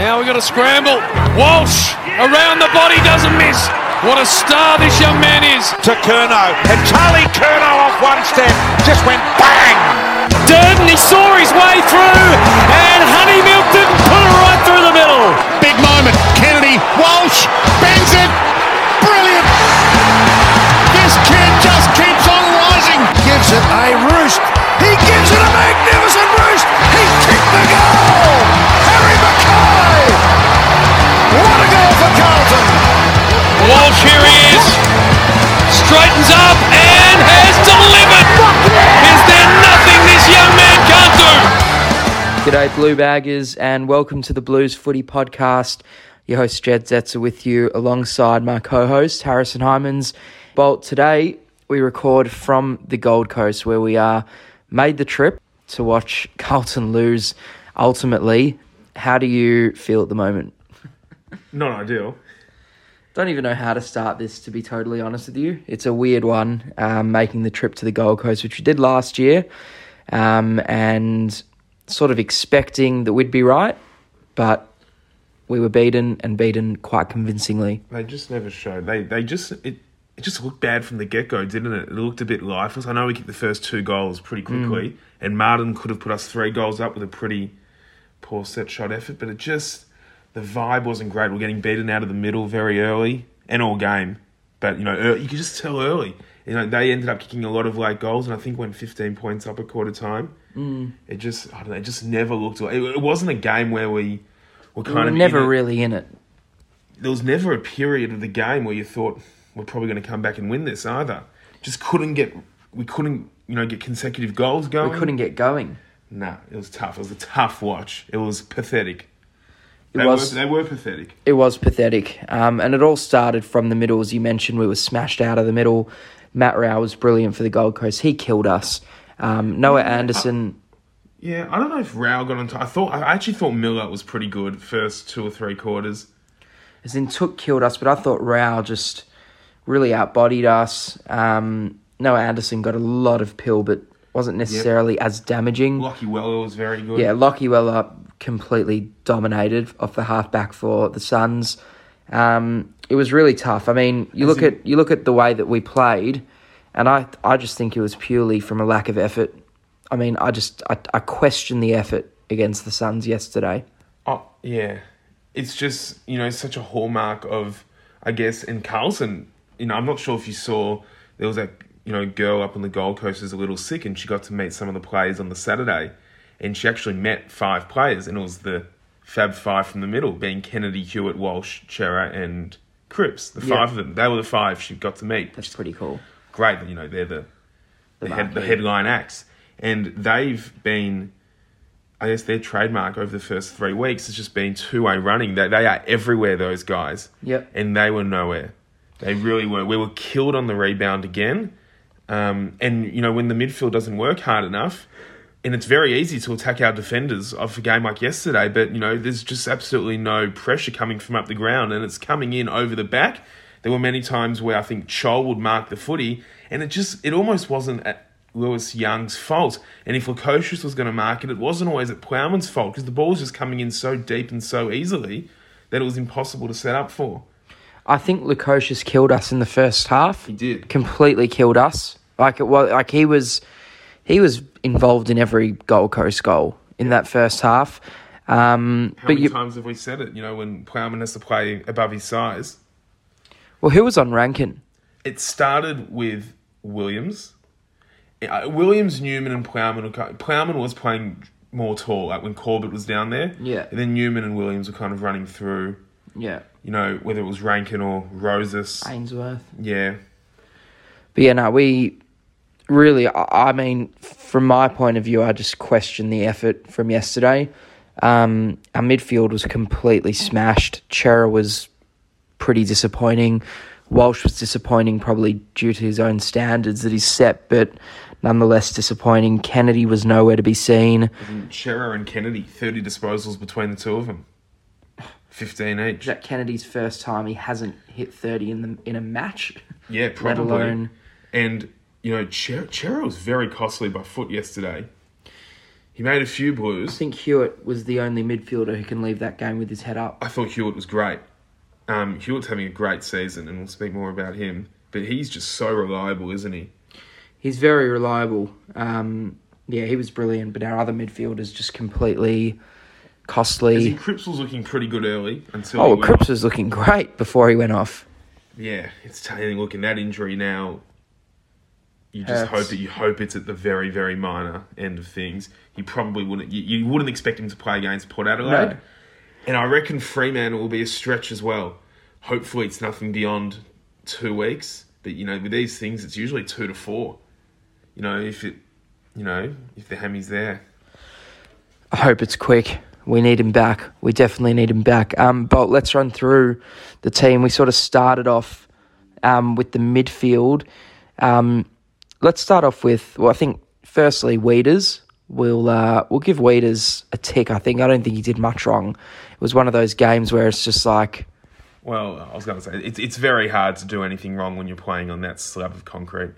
Now we've got a scramble. Walsh around the body, doesn't miss. What a star this young man is. To Curnow, and Charlie Curnow off one step just went bang. Durden, he saw his way through, and Honey Milk didn't put it right through the middle. Big moment. Kennedy, Walsh, bangs it. Brilliant. This kid just keeps on rising. Gives it a roost. He gives it a magnificent roost. He kicked the goal. Harry Mackay. What a goal for Carlton. Walsh, here he is. Straightens up and has delivered. Is there nothing this young man can't do? G'day, Blue Baggers, and welcome to the Blues Footy Podcast. Your host, Jed Zetzer, with you alongside my co-host, Harrison Hymans. Bolt, today we record from the Gold Coast, where we are... made the trip to watch Carlton lose ultimately. How do you feel at the moment? Not ideal. Don't even know how to start this, to be totally honest with you. It's a weird one, making the trip to the Gold Coast, which we did last year, and sort of expecting that we'd be right, but we were beaten, and beaten quite convincingly. They just never showed. It just looked bad from the get-go, didn't it? It looked a bit lifeless. I know we kicked the first two goals pretty quickly, and Martin could have put us three goals up with a pretty poor set-shot effort, but it just... the vibe wasn't great. We're getting beaten out of the middle very early, and all game. But, you know, you could just tell early. You know, they ended up kicking a lot of late goals, and I think went 15 points up at quarter time. It just... I don't know, it just never looked... It wasn't a game where we were kind of... We were never really in it. There was never a period of the game where you thought... we're probably going to come back and win this either. Just couldn't get consecutive goals going. We couldn't get going. Nah, it was tough. It was a tough watch. It was pathetic. They were pathetic. It was pathetic. And it all started from the middle. As you mentioned, we were smashed out of the middle. Matt Rao was brilliant for the Gold Coast. He killed us. Noah Anderson. I don't know if Rao got on top. I actually thought Miller was pretty good first two or three quarters. As in Took killed us, but I thought Rao just... really outbodied us. Noah Anderson got a lot of pill, but wasn't necessarily as damaging. Lockie Weller was very good. Yeah, Lockie Weller completely dominated off the halfback for the Suns. It was really tough. I mean, you look at the way that we played, and I just think it was purely from a lack of effort. I mean, I question the effort against the Suns yesterday. Oh yeah, it's just such a hallmark of and Carlton. I'm not sure if you saw, there was that, girl up on the Gold Coast who's a little sick, and she got to meet some of the players on the Saturday, and she actually met five players, and it was the Fab Five from the middle, being Kennedy, Hewitt, Walsh, Chera, and Cripps. The five of them. They were the five she got to meet. That's pretty cool. Great, they're the headline acts. And they've been... I guess their trademark over the first 3 weeks has just been two-way running. They are everywhere, those guys. Yep. And they were nowhere. They really were. We were killed on the rebound again. And, when the midfield doesn't work hard enough, and it's very easy to attack our defenders off a game like yesterday, but, there's just absolutely no pressure coming from up the ground, and it's coming in over the back. There were many times where I think Chol would mark the footy, and it almost wasn't... Lewis Young's fault, and if Lukosius was going to mark it wasn't always at Plowman's fault, because the ball was just coming in so deep and so easily that it was impossible to set up for. I think Lukosius killed us in the first half. He did. Completely killed us. He was involved in every Gold Coast goal in that first half. How many times have we said it, when Plowman has to play above his size? Well, who was on Rankin? It started with Williams, Newman, and Plowman. Plowman was playing more tall, like when Corbett was down there. Yeah. And then Newman and Williams were kind of running through. Yeah. Whether it was Rankin or Roses. Ainsworth. Yeah. But we really, from my point of view, I just questioned the effort from yesterday. Our midfield was completely smashed. Chera was pretty disappointing. Walsh was disappointing, probably due to his own standards that he's set, but nonetheless disappointing. Kennedy was nowhere to be seen. Chera and Kennedy, 30 disposals between the two of them. 15 each. Is that Kennedy's first time he hasn't hit 30 in a match? Yeah, probably. Let alone... And, Chera was very costly by foot yesterday. He made a few Blues. I think Hewitt was the only midfielder who can leave that game with his head up. I thought Hewitt was great. Hewitt's having a great season, and we'll speak more about him. But he's just so reliable, isn't he? He's very reliable. Yeah, he was brilliant, but our other midfielders just completely costly. I think Cripps was looking pretty good early until Cripps was looking great before he went off. Yeah, it's telling. Looking at that injury now, you just hope it's at the very, very minor end of things. He probably wouldn't. You wouldn't expect him to play against Port Adelaide, no. And I reckon Fremantle will be a stretch as well. Hopefully, it's nothing beyond 2 weeks. But you know, with these things, it's usually 2 to 4. You know, if the hammy's there. I hope it's quick. We need him back. We definitely need him back. Bolt, let's run through the team. We sort of started off with the midfield. Let's start off with, well, I think, firstly, Wieders. We'll give Wieders a tick, I think. I don't think he did much wrong. It was one of those games where it's just like... Well, I was going to say, it's very hard to do anything wrong when you're playing on that slab of concrete.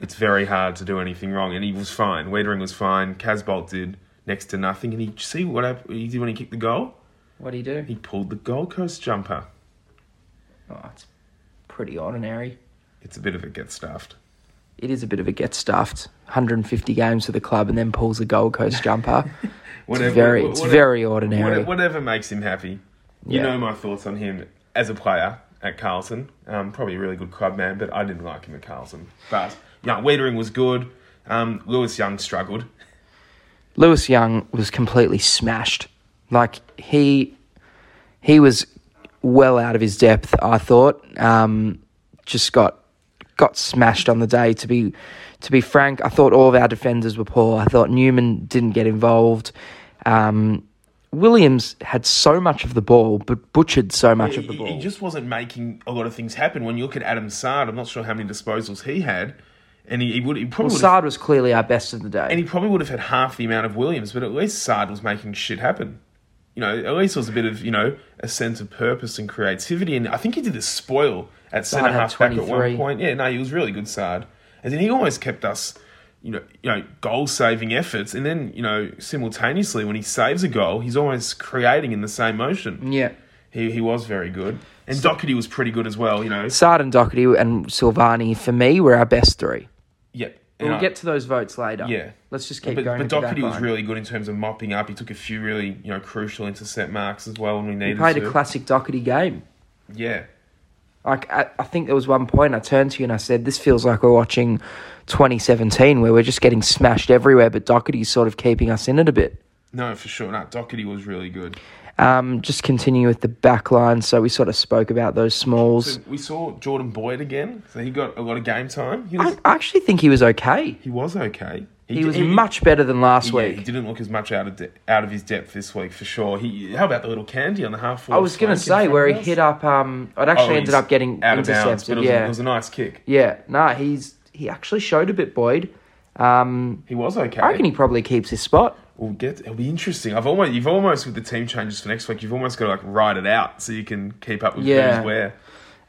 It's very hard to do anything wrong, and he was fine. Wiedering was fine. Casbolt did next to nothing. And he see what happened, he did when he kicked the goal? What did he do? He pulled the Gold Coast jumper. Oh, it's pretty ordinary. It's a bit of a get stuffed. It is a bit of a get stuffed. 150 games for the club and then pulls the Gold Coast jumper. It's very ordinary. Whatever makes him happy. Yeah. You know my thoughts on him as a player at Carlton. Probably a really good club man, but I didn't like him at Carlton. But yeah, Wiedering was good. Lewis Young struggled. Lewis Young was completely smashed. Like, he was well out of his depth, I thought. Just got smashed on the day, to be frank. I thought all of our defenders were poor. I thought Newman didn't get involved. Williams had so much of the ball, but butchered so much of the ball. He just wasn't making a lot of things happen. When you look at Adam Sard, I'm not sure how many disposals he had. And he probably Sard was clearly our best of the day. And he probably would have had half the amount of Williams, but at least Sard was making shit happen. You know, at least there was a bit of, you know, a sense of purpose and creativity. And I think he did this spoil at centre half back at one point. Yeah, no, he was really good, Sard. And then he almost kept us, you know, goal saving efforts. And then, you know, simultaneously when he saves a goal, he's almost creating in the same motion. Yeah. He was very good. And Doherty was pretty good as well, you know. Sard and Doherty and Silvani, for me, were our best three. Yeah. We'll get to those votes later. Yeah. Let's just keep going. But Doherty was really good in terms of mopping up. He took a few really, you know, crucial intercept marks as well when we needed to. He played a classic Doherty game. Yeah. Like, I think there was one point I turned to you and I said, this feels like we're watching 2017 where we're just getting smashed everywhere, but Doherty's sort of keeping us in it a bit. No, for sure. No, Doherty was really good. Just continue with the back line. So we sort of spoke about those smalls. So we saw Jordan Boyd again. So he got a lot of game time. I actually think he was okay. He was okay. He was much better than last week. Yeah, he didn't look as much out of his depth this week, for sure. How about the little candy on the half-forward? I was going to say, where he hit up... It actually ended up getting intercepted. Out of bounds, but it was a nice kick. Yeah. No, he actually showed a bit, Boyd. He was okay. I reckon he probably keeps his spot. It'll be interesting. You've almost with the team changes for next week. You've almost got to like write it out so you can keep up with who's where.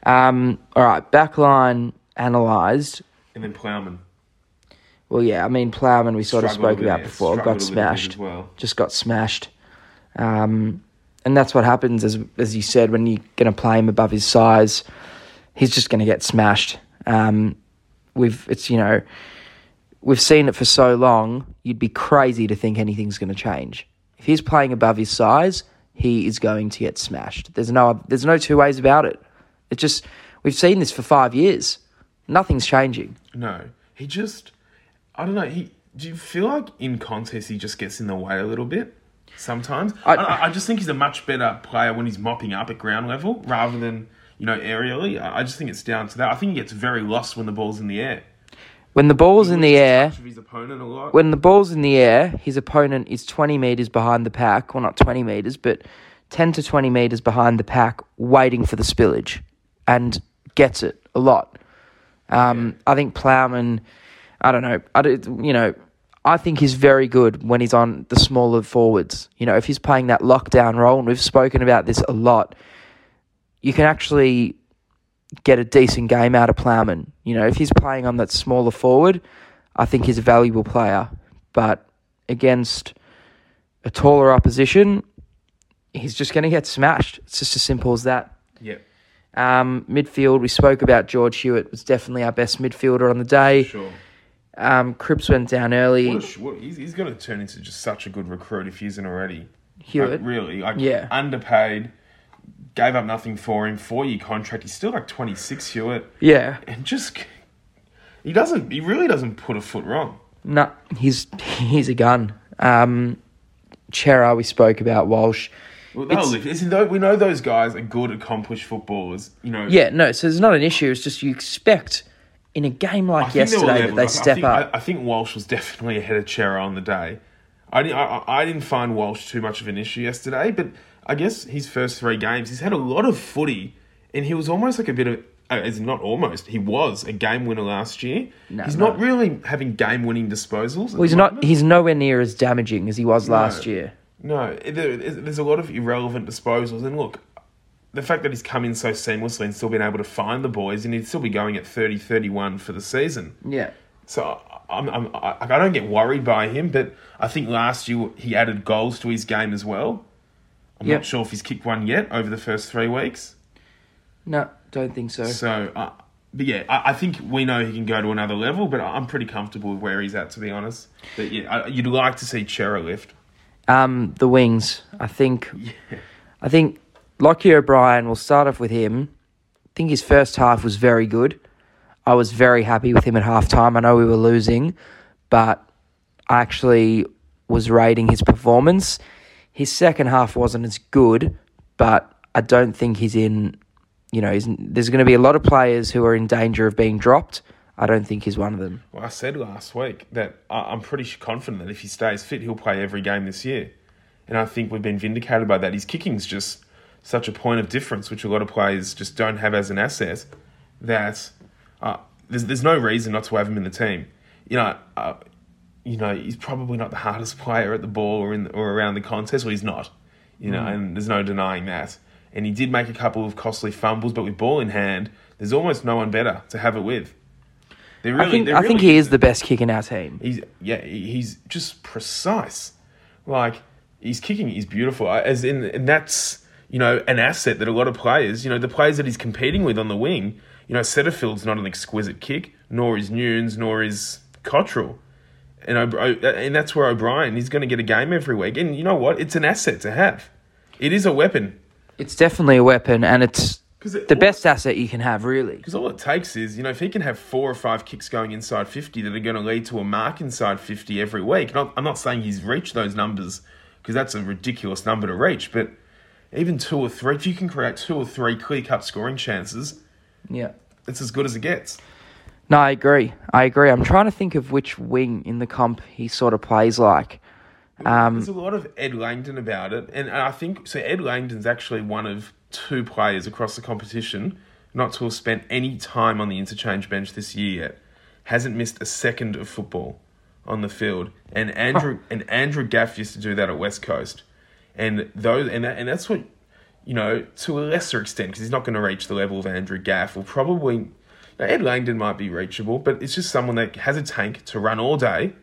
All right, backline analysed, and then Plowman. Well, yeah, I mean Plowman. We sort of spoke about before. Got smashed. As well. Just got smashed, and that's what happens as you said when you're going to play him above his size. He's just going to get smashed. We've seen it for so long, you'd be crazy to think anything's going to change. If he's playing above his size, he is going to get smashed. There's no two ways about it. It just, we've seen this for 5 years. Nothing's changing. No. He just, I don't know, do you feel like in contest he just gets in the way a little bit sometimes? I just think he's a much better player when he's mopping up at ground level rather than, you know, aerially. I just think it's down to that. I think he gets very lost when the ball's in the air. When the ball's in the air, his opponent is 20 metres behind the pack. Well, not 20 metres, but 10 to 20 metres behind the pack, waiting for the spillage, and gets it a lot. I think Plowman, I don't know, I think he's very good when he's on the smaller forwards. You know, if he's playing that lockdown role, and we've spoken about this a lot, you can actually get a decent game out of Plowman. You know, if he's playing on that smaller forward, I think he's a valuable player. but against a taller opposition, he's just going to get smashed. It's just as simple as that. Yeah. Midfield, we spoke about George Hewitt, was definitely our best midfielder on the day. Sure. Cripps went down early. He's going to turn into just such a good recruit if he isn't already. Hewitt. Really. Yeah. Underpaid. Gave up nothing for him. 4-year contract. He's still like 26, Hewitt. Yeah. And just... He really doesn't put a foot wrong. No, he's a gun. Chera, we spoke about, Walsh. Well, we know those guys are good, accomplished footballers. You know. Yeah, no, so it's not an issue. It's just you expect in a game like yesterday that they step up. I think Walsh was definitely ahead of Chera on the day. I didn't find Walsh too much of an issue yesterday, but I guess his first three games, he's had a lot of footy, and he was almost like a bit of... It's not almost. He was a game winner last year. No, he's not really having game-winning disposals. Well, he's nowhere near as damaging as he was last year. No, there's a lot of irrelevant disposals. And look, the fact that he's come in so seamlessly and still been able to find the boys, and he'd still be going at 30-31 for the season. Yeah. So I don't get worried by him, but I think last year he added goals to his game as well. I'm not sure if he's kicked one yet over the first 3 weeks. No. Don't think so. So, but yeah, I think we know he can go to another level, but I'm pretty comfortable with where he's at, to be honest. But yeah, you'd like to see Chera lift. The wings, I think. Yeah. I think Lachie O'Brien, we'll start off with him. I think his first half was very good. I was very happy with him at halftime. I know we were losing, but I actually was rating his performance. His second half wasn't as good, but I don't think he's in... You know, there's going to be a lot of players who are in danger of being dropped. I don't think he's one of them. Well, I said last week that I'm pretty confident that if he stays fit, he'll play every game this year. And I think we've been vindicated by that. His kicking's just such a point of difference, which a lot of players just don't have as an asset, that there's no reason not to have him in the team. You know, he's probably not the hardest player at the ball or around the contest. Well, he's not, and there's no denying that. And he did make a couple of costly fumbles, but with ball in hand, there's almost no one better to have it with. I think he is the best kick in our team. He's just precise. Like, his kicking is beautiful. And that's, you know, an asset that a lot of players, you know, the players that he's competing with on the wing, you know, Setterfield's not an exquisite kick, nor is Nunes, nor is Cottrell. And that's where O'Brien is going to get a game every week. And you know what? It's an asset to have. It is a weapon. It's definitely a weapon, and it's the best asset you can have, really. Because all it takes is, you know, if he can have 4 or 5 kicks going inside 50 that are going to lead to a mark inside 50 every week. I'm not saying he's reached those numbers, because that's a ridiculous number to reach, but even 2 or 3, if you can create 2 or 3 clear-cut scoring chances, yeah, it's as good as it gets. No, I agree. I'm trying to think of which wing in the comp he sort of plays like. There's a lot of Ed Langdon about it, and I think so. Ed Langdon's actually one of 2 players across the competition not to have spent any time on the interchange bench this year yet. Hasn't missed a second of football on the field, and Andrew Gaff used to do that at West Coast, and that's what, you know, to a lesser extent, because he's not going to reach the level of Andrew Gaff. Or probably Ed Langdon might be reachable, but it's just someone that has a tank to run all day.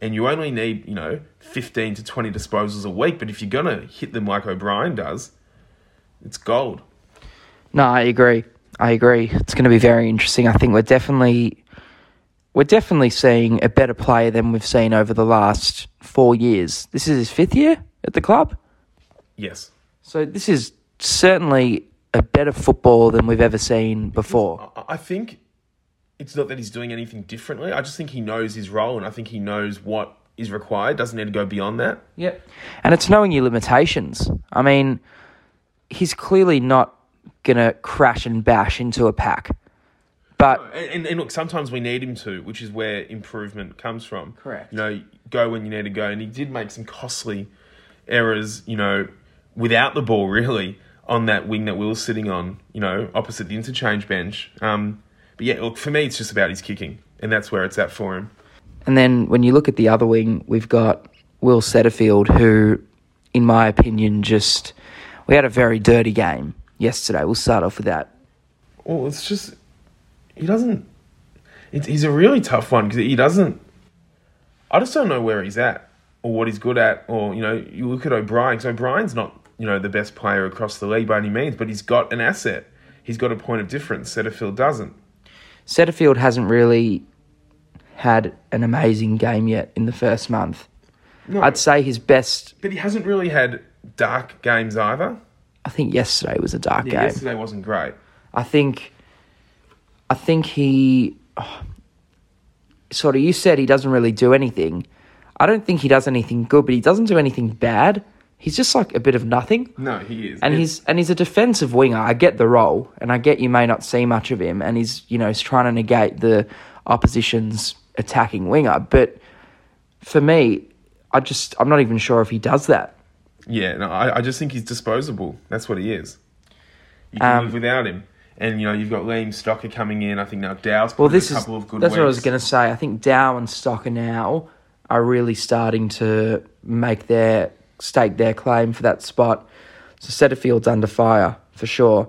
And you only need, you know, 15 to 20 disposals a week. But if you're going to hit them like O'Brien does, it's gold. No, I agree. It's going to be very interesting. I think we're definitely seeing a better player than we've seen over the last 4 years. This is his 5th year at the club? Yes. So this is certainly a better footballer than we've ever seen before. I think... It's not that he's doing anything differently. I just think he knows his role, and I think he knows what is required. Doesn't need to go beyond that. Yep. And it's knowing your limitations. I mean, he's clearly not going to crash and bash into a pack. But and look, sometimes we need him to, which is where improvement comes from. Correct. You know, go when you need to go. And he did make some costly errors, you know, without the ball, really, on that wing that we were sitting on, you know, opposite the interchange bench. But yeah, look, for me, it's just about his kicking, and that's where it's at for him. And then when you look at the other wing, we've got Will Setterfield, who, in my opinion, we had a very dirty game yesterday. We'll start off with that. Well, it's just... He's a really tough one, because he doesn't... I just don't know where he's at or what he's good at. Or, you know, you look at O'Brien, because O'Brien's not, you know, the best player across the league by any means, but he's got an asset. He's got a point of difference. Setterfield doesn't. Setterfield hasn't really had an amazing game yet in the first month. No, I'd say his best... But he hasn't really had dark games either. I think yesterday was a dark game. Yesterday wasn't great. I think he... Oh, sort of, you said he doesn't really do anything. I don't think he does anything good, but he doesn't do anything bad. He's just like a bit of nothing. No, he is. And he's a defensive winger. I get the role, and I get you may not see much of him, and he's, you know, he's trying to negate the opposition's attacking winger. But for me, I'm not even sure if he does that. Yeah, no, I just think he's disposable. That's what he is. You can live without him. And, you know, you've got Liam Stocker coming in. I think now Dow's put in a couple of good wins. That's what I was going to say. I think Dow and Stocker now are really starting to stake their claim for that spot. So Setterfield's under fire, for sure.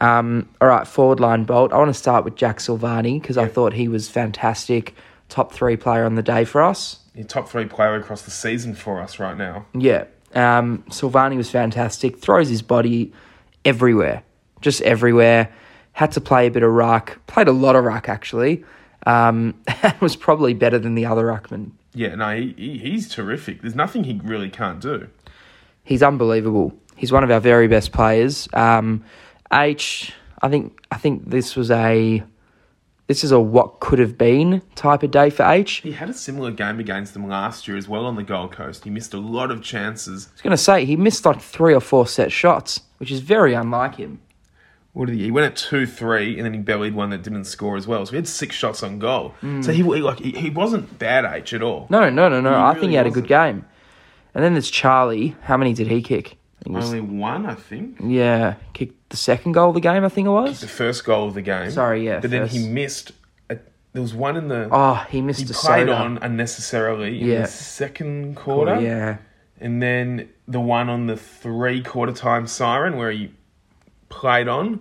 All right, forward line bolt. I want to start with Jack Silvani because I thought he was fantastic. Top three player on the day for us. Your top three player across the season for us right now. Yeah. Silvani was fantastic. Throws his body everywhere. Just everywhere. Had to play a bit of ruck. Played a lot of ruck, actually. And was probably better than the other ruckman. Yeah, no, he's terrific. There's nothing he really can't do. He's unbelievable. He's one of our very best players. I think this is a what could have been type of day for H. He had a similar game against them last year as well on the Gold Coast. He missed a lot of chances. I was going to say, he missed like 3 or 4 set shots, which is very unlike him. What did he went at 2-3, and then he bellied one that didn't score as well. So he had 6 shots on goal. So he wasn't bad H at all. No. I think he had a good game. And then there's Charlie. How many did he kick? Only one, I think. Yeah, kicked the second goal of the game, I think it was. Kicked the first goal of the game. Sorry, yeah. But first. Then he missed. There was one in the. Oh, he missed. He played on unnecessarily in the second quarter. Yeah. And then the one on the 3-quarter time siren where he played on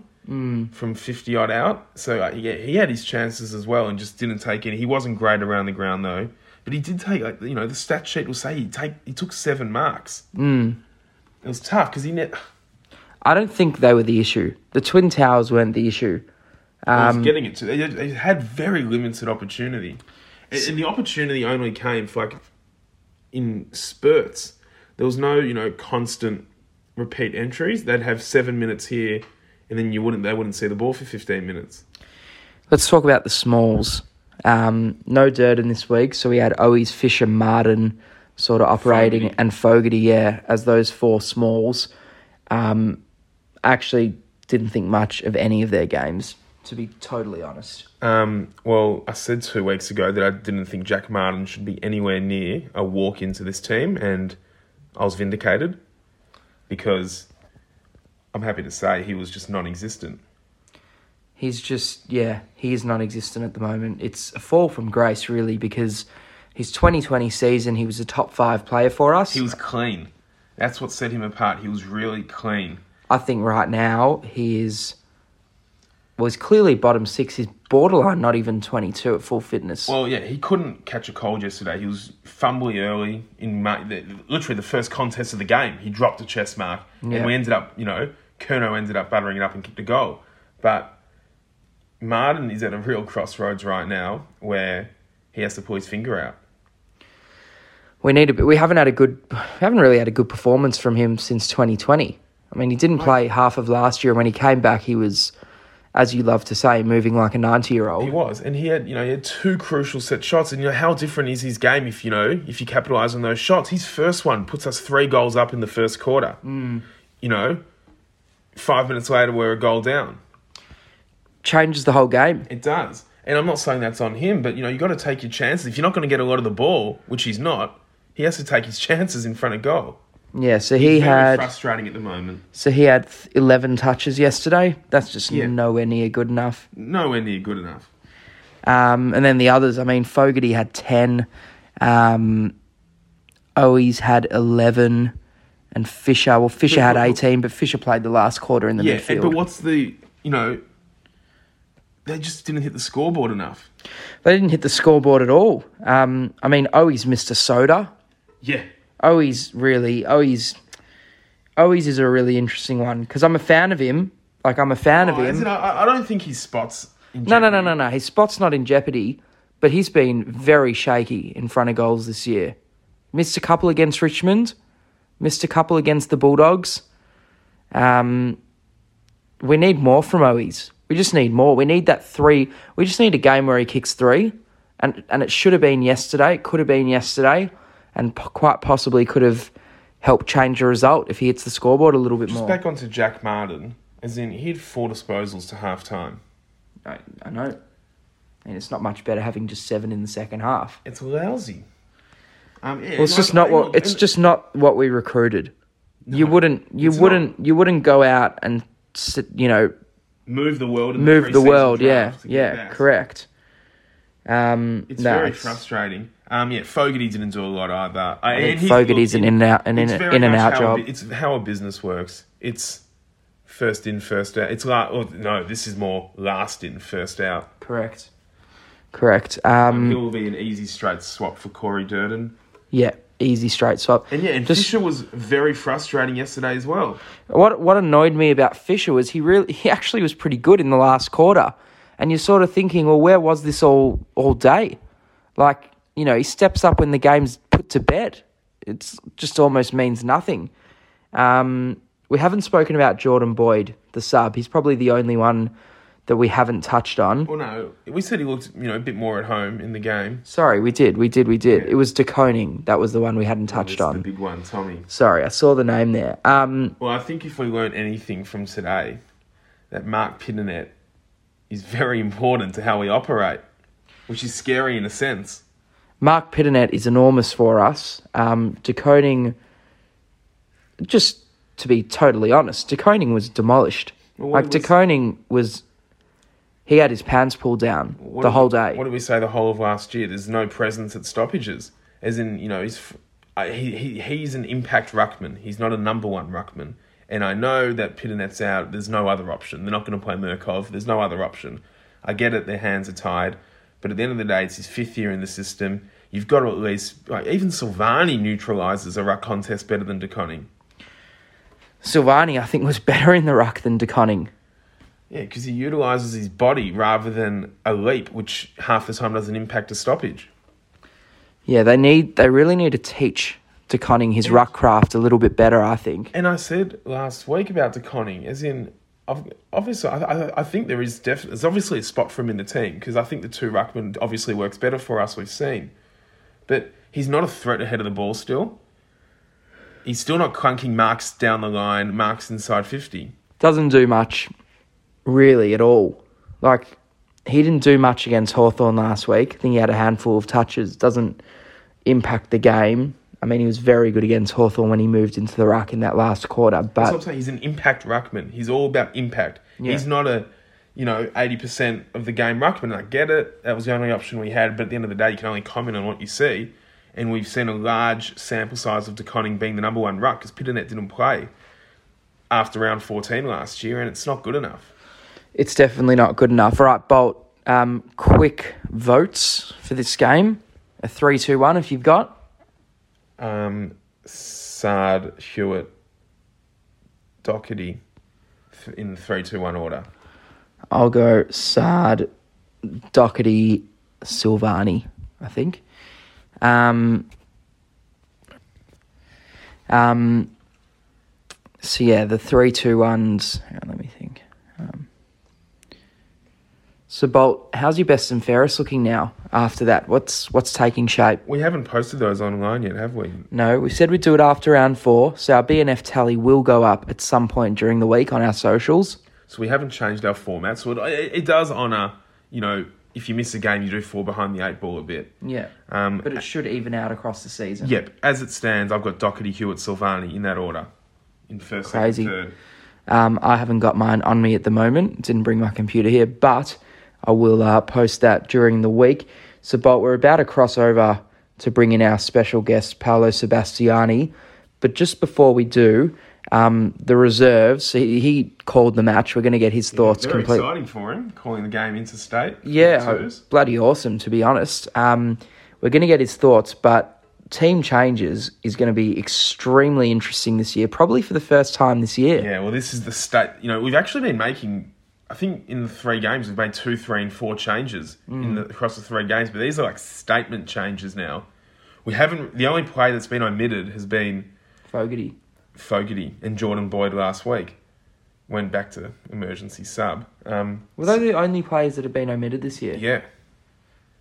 from 50 odd out. So he had his chances as well and just didn't take any. He wasn't great around the ground though, but he did take. Like, you know, the stat sheet will say he took 7 marks. It was tough because he... I don't think they were the issue. The Twin Towers weren't the issue. He was getting it. They had very limited opportunity. And the opportunity only came for in spurts. There was no, you know, constant repeat entries. They'd have 7 minutes here and then they wouldn't see the ball for 15 minutes. Let's talk about the smalls. No Durden this week, so we had Owies, Fisher, Martin... sort of operating Fogarty. And Fogarty, yeah, as those 4 smalls. Actually didn't think much of any of their games, to be totally honest. Well, I said 2 weeks ago that I didn't think Jack Martin should be anywhere near a walk into this team, and I was vindicated because I'm happy to say he was just non-existent. He's just, yeah, he is non-existent at the moment. It's a fall from grace, really, because... his 2020 season, he was a top 5 player for us. He was clean. That's what set him apart. He was really clean. I think right now he is... well, he's clearly bottom 6. He's borderline not even 22 at full fitness. Well, yeah, he couldn't catch a cold yesterday. He was fumbly early in literally the first contest of the game. He dropped a chest mark. Yeah. And we ended up, you know, Curnow ended up buttering it up and kicked a goal. But Martin is at a real crossroads right now where he has to pull his finger out. We haven't really had a good performance from him since 2020. I mean, he didn't play half of last year. When he came back, he was, as you love to say, moving like a 90-year-old. He was, and he had 2 crucial set shots. And you know how different is his game if you capitalise on those shots. His first one puts us 3 goals up in the first quarter. You know, 5 minutes later we're a goal down. Changes the whole game. It does, and I'm not saying that's on him, but you know you got to take your chances. If you're not going to get a lot of the ball, which he's not. He has to take his chances in front of goal. Yeah, so he's very frustrating at the moment. So he had 11 touches yesterday. That's just nowhere near good enough. Nowhere near good enough. And then the others, I mean, Fogarty had 10. Owies had 11. And Fisher, had 18, but Fisher played the last quarter in the midfield. Yeah, but what's the, you know, they just didn't hit the scoreboard enough. They didn't hit the scoreboard at all. I mean, Owies missed a soda. Yeah. Owies is a really interesting one because I'm a fan of him. Like, I'm a fan of him. I don't think his spot's in jeopardy. No. His spot's not in jeopardy, but he's been very shaky in front of goals this year. Missed a couple against Richmond. Missed a couple against the Bulldogs. We need more from Owies. We just need more. We need that three. We just need a game where he kicks three. And it should have been yesterday. It could have been yesterday. And quite possibly could have helped change the result if he hits the scoreboard a little bit more. Just back onto Jack Martin. As in, he had 4 disposals to half-time. I know. And it's not much better having just 7 in the second half. It's lousy. It's just not what we recruited. No, you wouldn't go out and sit, move the world. Correct. It's very frustrating. Fogarty didn't do a lot either. I think Fogarty's an in and out job. It's how a business works. It's first in, first out. It's like, this is more last in, first out. Correct. He'll be an easy straight swap for Corey Durden. Yeah, easy straight swap. And Fisher was very frustrating yesterday as well. What annoyed me about Fisher was he actually was pretty good in the last quarter, and you're sort of thinking, well, where was this all day? Like, he steps up when the game's put to bed. It just almost means nothing. We haven't spoken about Jordan Boyd, the sub. He's probably the only one that we haven't touched on. Well, no, we said he looked, a bit more at home in the game. Sorry, we did. Yeah. It was De Koning. That was the one we hadn't touched on. The big one, Tommy. Sorry, I saw the name there. I think if we learn anything from today, that Mark Pitternet is very important to how we operate, which is scary in a sense. Mark Pitternet is enormous for us. De Koning, just to be totally honest, De Koning was demolished. Well, De Koning was... He had his pants pulled down the whole day. What did we say the whole of last year? There's no presence at stoppages. As in, he's an impact ruckman. He's not a number one ruckman. And I know that Pitternet's out. There's no other option. They're not going to play Murkov. There's no other option. I get it. Their hands are tied. But at the end of the day, it's his 5th year in the system. You've got to at least... even Silvani neutralises a ruck contest better than De Koning. Silvani, I think, was better in the ruck than De Koning. Yeah, because he utilises his body rather than a leap, which half the time doesn't impact a stoppage. Yeah, they really need to teach De Koning his ruck craft a little bit better, I think. And I said last week about De Koning, as in, obviously, I think there's obviously a spot for him in the team, because I think the two ruckman obviously works better for us, we've seen. But he's not a threat ahead of the ball still. He's still not clunking marks down the line, marks inside 50. Doesn't do much. Really, at all. Like, he didn't do much against Hawthorn last week. I think he had a handful of touches. Doesn't impact the game. I mean, he was very good against Hawthorn when he moved into the ruck in that last quarter. But that's what I'm saying. He's an impact ruckman. He's all about impact. Yeah. He's not a, 80% of the game ruckman. I get it. That was the only option we had. But at the end of the day, you can only comment on what you see. And we've seen a large sample size of De Koning being the number one ruck because Pitternet didn't play after round 14 last year, and it's not good enough. It's definitely not good enough. All right, Bolt, quick votes for this game. A 3-2-1 if you've got. Sard, Hewitt, Doherty in 3-2-1 order. I'll go Sard, Doherty, Silvani, I think. The 3-2-1s. Hang on, let me think. So, Bolt, how's your best and fairest looking now after that? What's taking shape? We haven't posted those online yet, have we? No, we said we'd do it after round 4, so our BNF tally will go up at some point during the week on our socials. So we haven't changed our format. So it does honour, if you miss a game, you do fall behind the 8 ball a bit. Yeah, but it should even out across the season. Yep, as it stands, I've got Doherty, Hewitt, Silvani in that order. In first, crazy. Second, third. I haven't got mine on me at the moment. Didn't bring my computer here, but... I will post that during the week. So, Bolt, we're about to cross over to bring in our special guest, Paolo Sebastiani. But just before we do, The reserves, he called the match. We're going to get his thoughts completely. Very exciting for him, calling the game interstate. Yeah, bloody awesome, to be honest. We're going to get his thoughts, but team changes is going to be extremely interesting this year, probably for the first time this year. Yeah, well, this is the state. You know, we've actually been making, I think in the three games, we've made 2, 3, and 4 changes across the three games, but these are like statement changes now. We haven't, the only play that's been omitted has been Fogarty and Jordan Boyd last week went back to emergency sub. Were they the only players that have been omitted this year? Yeah.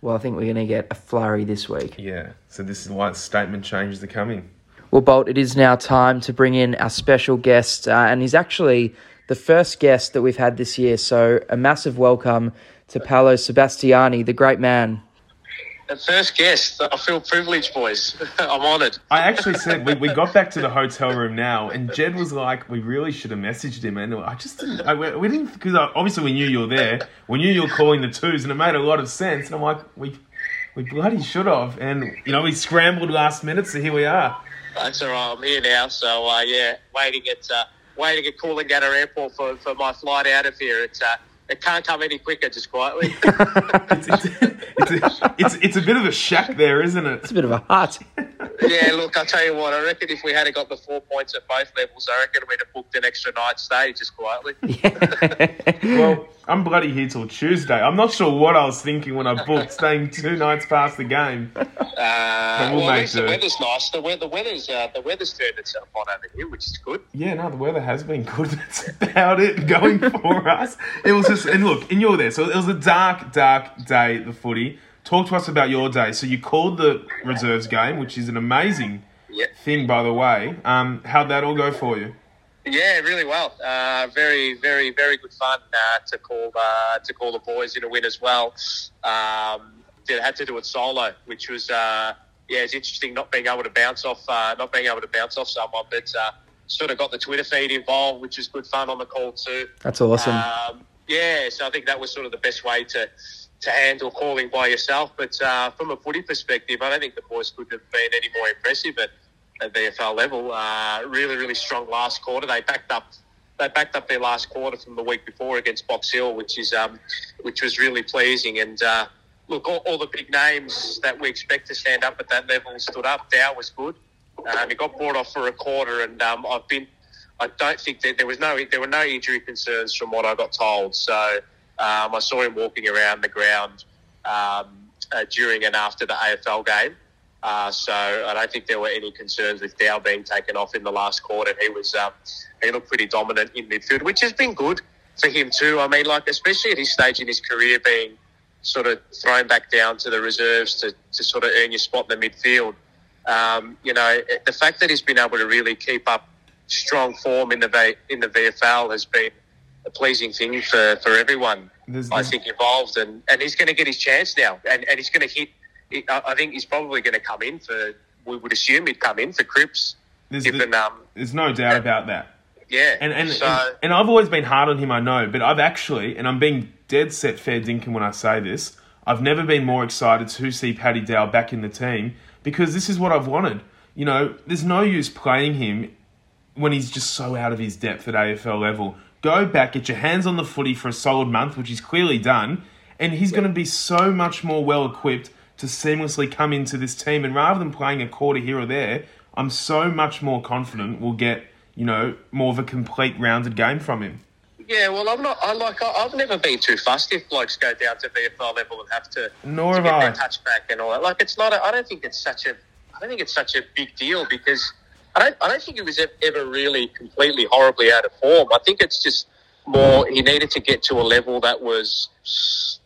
Well, I think we're going to get a flurry this week. Yeah, so this is why the statement changes are coming. Well, Bolt, it is now time to bring in our special guest, and he's actually the first guest that we've had this year, so a massive welcome to Paolo Sebastiani, the great man. The first guest. I feel privileged, boys. I'm honoured. I actually said, we got back to the hotel room now, and Jed was like, we really should have messaged him. And I just didn't, we didn't, because obviously we knew you were there. We knew you were calling the twos, and it made a lot of sense. And I'm like, we bloody should have. And, you know, we scrambled last minute, so here we are. That's all right. I'm here now. So, yeah, waiting at Coolangatta Airport for my flight out of here. It can't come any quicker, just quietly. It's a bit of a shack there, isn't it? It's a bit of a hut. Yeah, look, I'll tell you what, I reckon if we had got the 4 points at both levels, I reckon we'd have booked an extra night stay just quietly. Yeah. Well, I'm bloody here till Tuesday. I'm not sure what I was thinking when I booked, staying 2 nights past the game. At least the weather's nice. The weather's turned itself on over here, which is good. Yeah, no, the weather has been good. That's about it going for us. It was just, and look, and you're there. So it was a dark, dark day at the footy. Talk to us about your day. So you called the reserves game, which is an amazing thing, by the way. How'd that all go for you? Yeah, really well. Very, very, very good fun to call the boys in a win as well. Had to do it solo, which was it's interesting not being able to bounce off someone, but sort of got the Twitter feed involved, which was good fun on the call too. That's awesome. So I think that was sort of the best way to handle calling by yourself. But from a footy perspective, I don't think the boys could have been any more impressive at VFL level. Really, really strong last quarter. They backed up their last quarter from the week before against Box Hill, which was really pleasing. And look, all the big names that we expect to stand up at that level stood up. Dow was good. He got brought off for a quarter, and I don't think that there were no injury concerns from what I got told. So. I saw him walking around the ground during and after the AFL game. So I don't think there were any concerns with Dow being taken off in the last quarter. He looked pretty dominant in midfield, which has been good for him too. I mean, like, especially at his stage in his career, being sort of thrown back down to the reserves to sort of earn your spot in the midfield. You know, the fact that he's been able to really keep up strong form in the VFL has been a pleasing thing for everyone, I think, involved. And he's going to get his chance now. And he's going to hit... I think he's probably going to come in for... We would assume he'd come in for Cripps. There's no doubt about that. Yeah. And I've always been hard on him, I know, but I've actually... And I'm being dead set fair dinkum when I say this. I've never been more excited to see Paddy Dow back in the team, because this is what I've wanted. You know, there's no use playing him when he's just so out of his depth at AFL level. Go back, get your hands on the footy for a solid month, which he's clearly done, and he's going to be so much more well-equipped to seamlessly come into this team. And rather than playing a quarter here or there, I'm so much more confident we'll get, you know, more of a complete rounded game from him. Yeah, well, I've never been too fussed if blokes go down to VFL level and have to get their touchback and all that. Like, it's not. I don't think it's such a big deal, because I don't think he was ever really completely horribly out of form. I think it's just more he needed to get to a level that was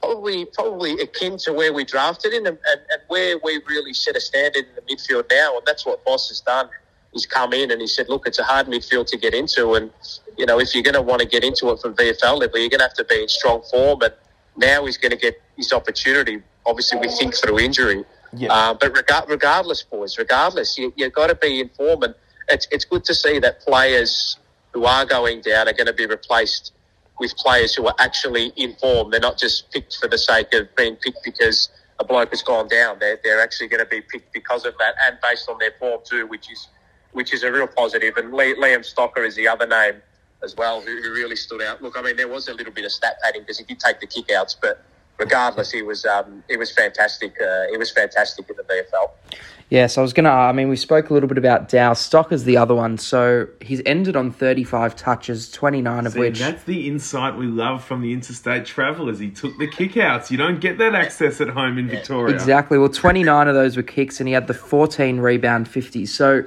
probably akin to where we drafted him and where we really set a standard in the midfield now. And that's what Boss has done. He's come in and he said, look, it's a hard midfield to get into. And, you know, if you're going to want to get into it from VFL level, you're going to have to be in strong form. And now he's going to get his opportunity. Obviously, we think through injury. Yeah. But regardless, boys, you've got to be in form, and it's good to see that players who are going down are going to be replaced with players who are actually in form. They're not just picked for the sake of being picked because a bloke has gone down. They're actually going to be picked because of that and based on their form too, which is which is a real positive. And Liam Stocker is the other name as well, who really stood out. Look, I mean, there was a little bit of stat padding because he did take the kickouts, but regardless, he was fantastic. He was fantastic in the VFL. Yeah, so I was going to... I mean, we spoke a little bit about Dow. Stocker's the other one. So he's ended on 35 touches, 29 of which... That's the insight we love from the interstate travelers. He took the kickouts. You don't get that access at home in Victoria. Exactly. Well, 29 of those were kicks, and he had the 14 rebound 50s. So,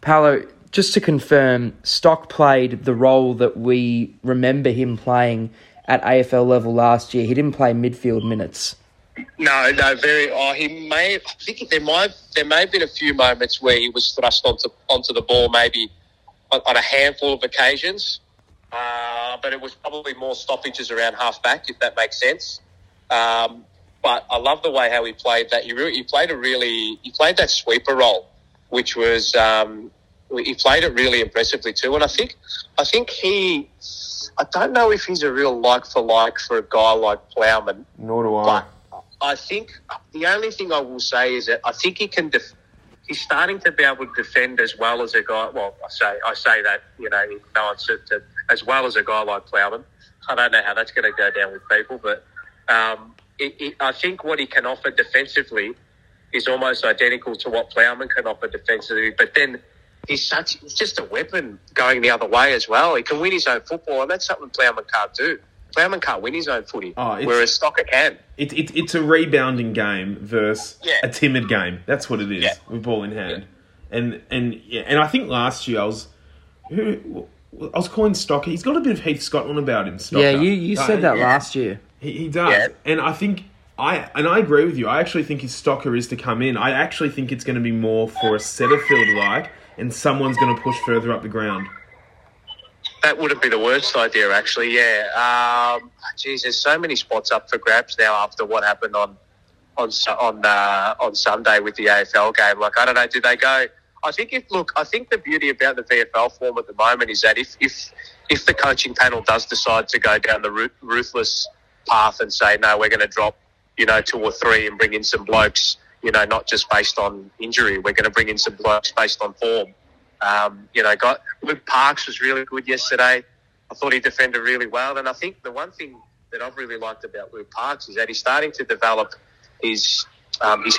Paolo, just to confirm, Stock played the role that we remember him playing at AFL level last year. He didn't play midfield minutes. No, very. I think there may have been a few moments where he was thrust onto the ball, maybe on a handful of occasions. But it was probably more stoppages around half back, if that makes sense. But I love the way how he played that. He played that sweeper role, which was he played it really impressively too. And I think he. I don't know if he's a real like for a guy like Plowman. Nor do I. I think the only thing I will say is that I think he can. He's starting to be able to defend as well as a guy. Well, I say that, you know, no uncertainty, as well as a guy like Plowman. I don't know how that's going to go down with people, but I think what he can offer defensively is almost identical to what Plowman can offer defensively. But then he's just a weapon going the other way as well. He can win his own football, and that's something Plowman can't do. Plowman can't win his own footy, whereas Stocker can. It's a rebounding game versus a timid game. That's what it is, with ball in hand. Yeah. And I think last year I was calling Stocker. He's got a bit of Heath Scotland about him, Stocker. Yeah, you said that last year. He does. Yeah. And I think I agree with you. I actually think his Stocker is to come in. I actually think it's going to be more for a setter field-like, and someone's going to push further up the ground. That wouldn't be the worst idea, actually, yeah. There's so many spots up for grabs now after what happened on Sunday with the AFL game. Like, I don't know, do they go... I think the beauty about the VFL form at the moment is that if the coaching panel does decide to go down the ruthless path and say, no, we're going to drop, you know, 2 or 3 and bring in some blokes, you know, not just based on injury, we're going to bring in some blokes based on form. You know, Luke Parks was really good yesterday. I thought he defended really well. And I think the one thing that I've really liked about Luke Parks is that he's starting to develop his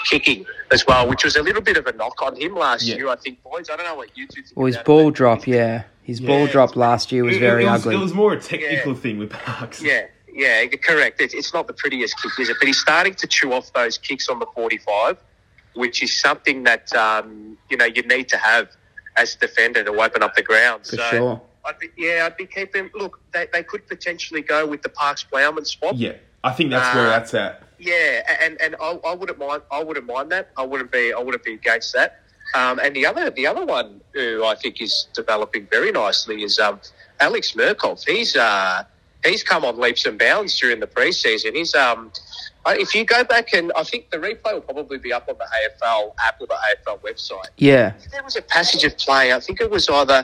kicking as well, which was a little bit of a knock on him last year, I think, boys. I don't know what you two think. Well, his ball drop, His ball drop last year was very ugly. It was more a technical thing with Parks. Yeah, correct. It's not the prettiest kick, is it? But he's starting to chew off those kicks on the 45, which is something that, you know, you need to have as defender to open up the ground. For sure. I'd be keeping... Look, they could potentially go with the Parks-Plowman swap. Yeah, I think that's where that's at. Yeah, and I wouldn't mind. I wouldn't mind that. I wouldn't be against that. And the other one who I think is developing very nicely is Alex Murkoff. He's come on leaps and bounds during the preseason. He's if you go back, and I think the replay will probably be up on the AFL app or the AFL website. Yeah. There was a passage of play. I think it was either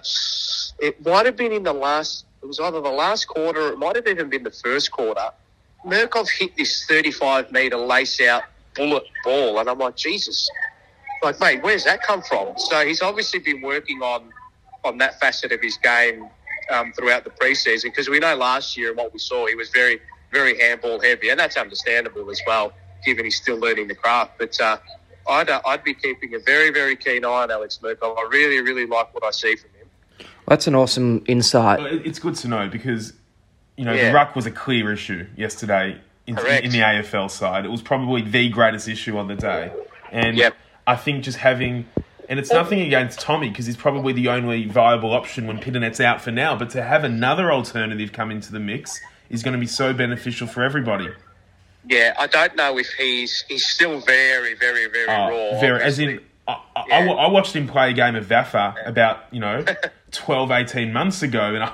the last quarter, or it might have even been the first quarter. Murkoff hit this 35-metre lace-out bullet ball, and I'm like, Jesus. Like, mate, where's that come from? So he's obviously been working on that facet of his game throughout the preseason, because we know last year and what we saw, he was very... very handball heavy, and that's understandable as well, given he's still learning the craft. But I'd be keeping a very, very keen eye on Alex Murkoff. I really, really like what I see from him. Well, that's an awesome insight. It's good to know because, you know, the ruck was a clear issue yesterday in the AFL side. It was probably the greatest issue on the day. And I think just having... And it's nothing against Tommy, because he's probably the only viable option when Pittanet's out for now. But to have another alternative come into the mix... is going to be so beneficial for everybody. Yeah, I don't know if he's still very, very, very raw. Very, as in, I watched him play a game of Vaffa about, you know, 12, 18 months ago,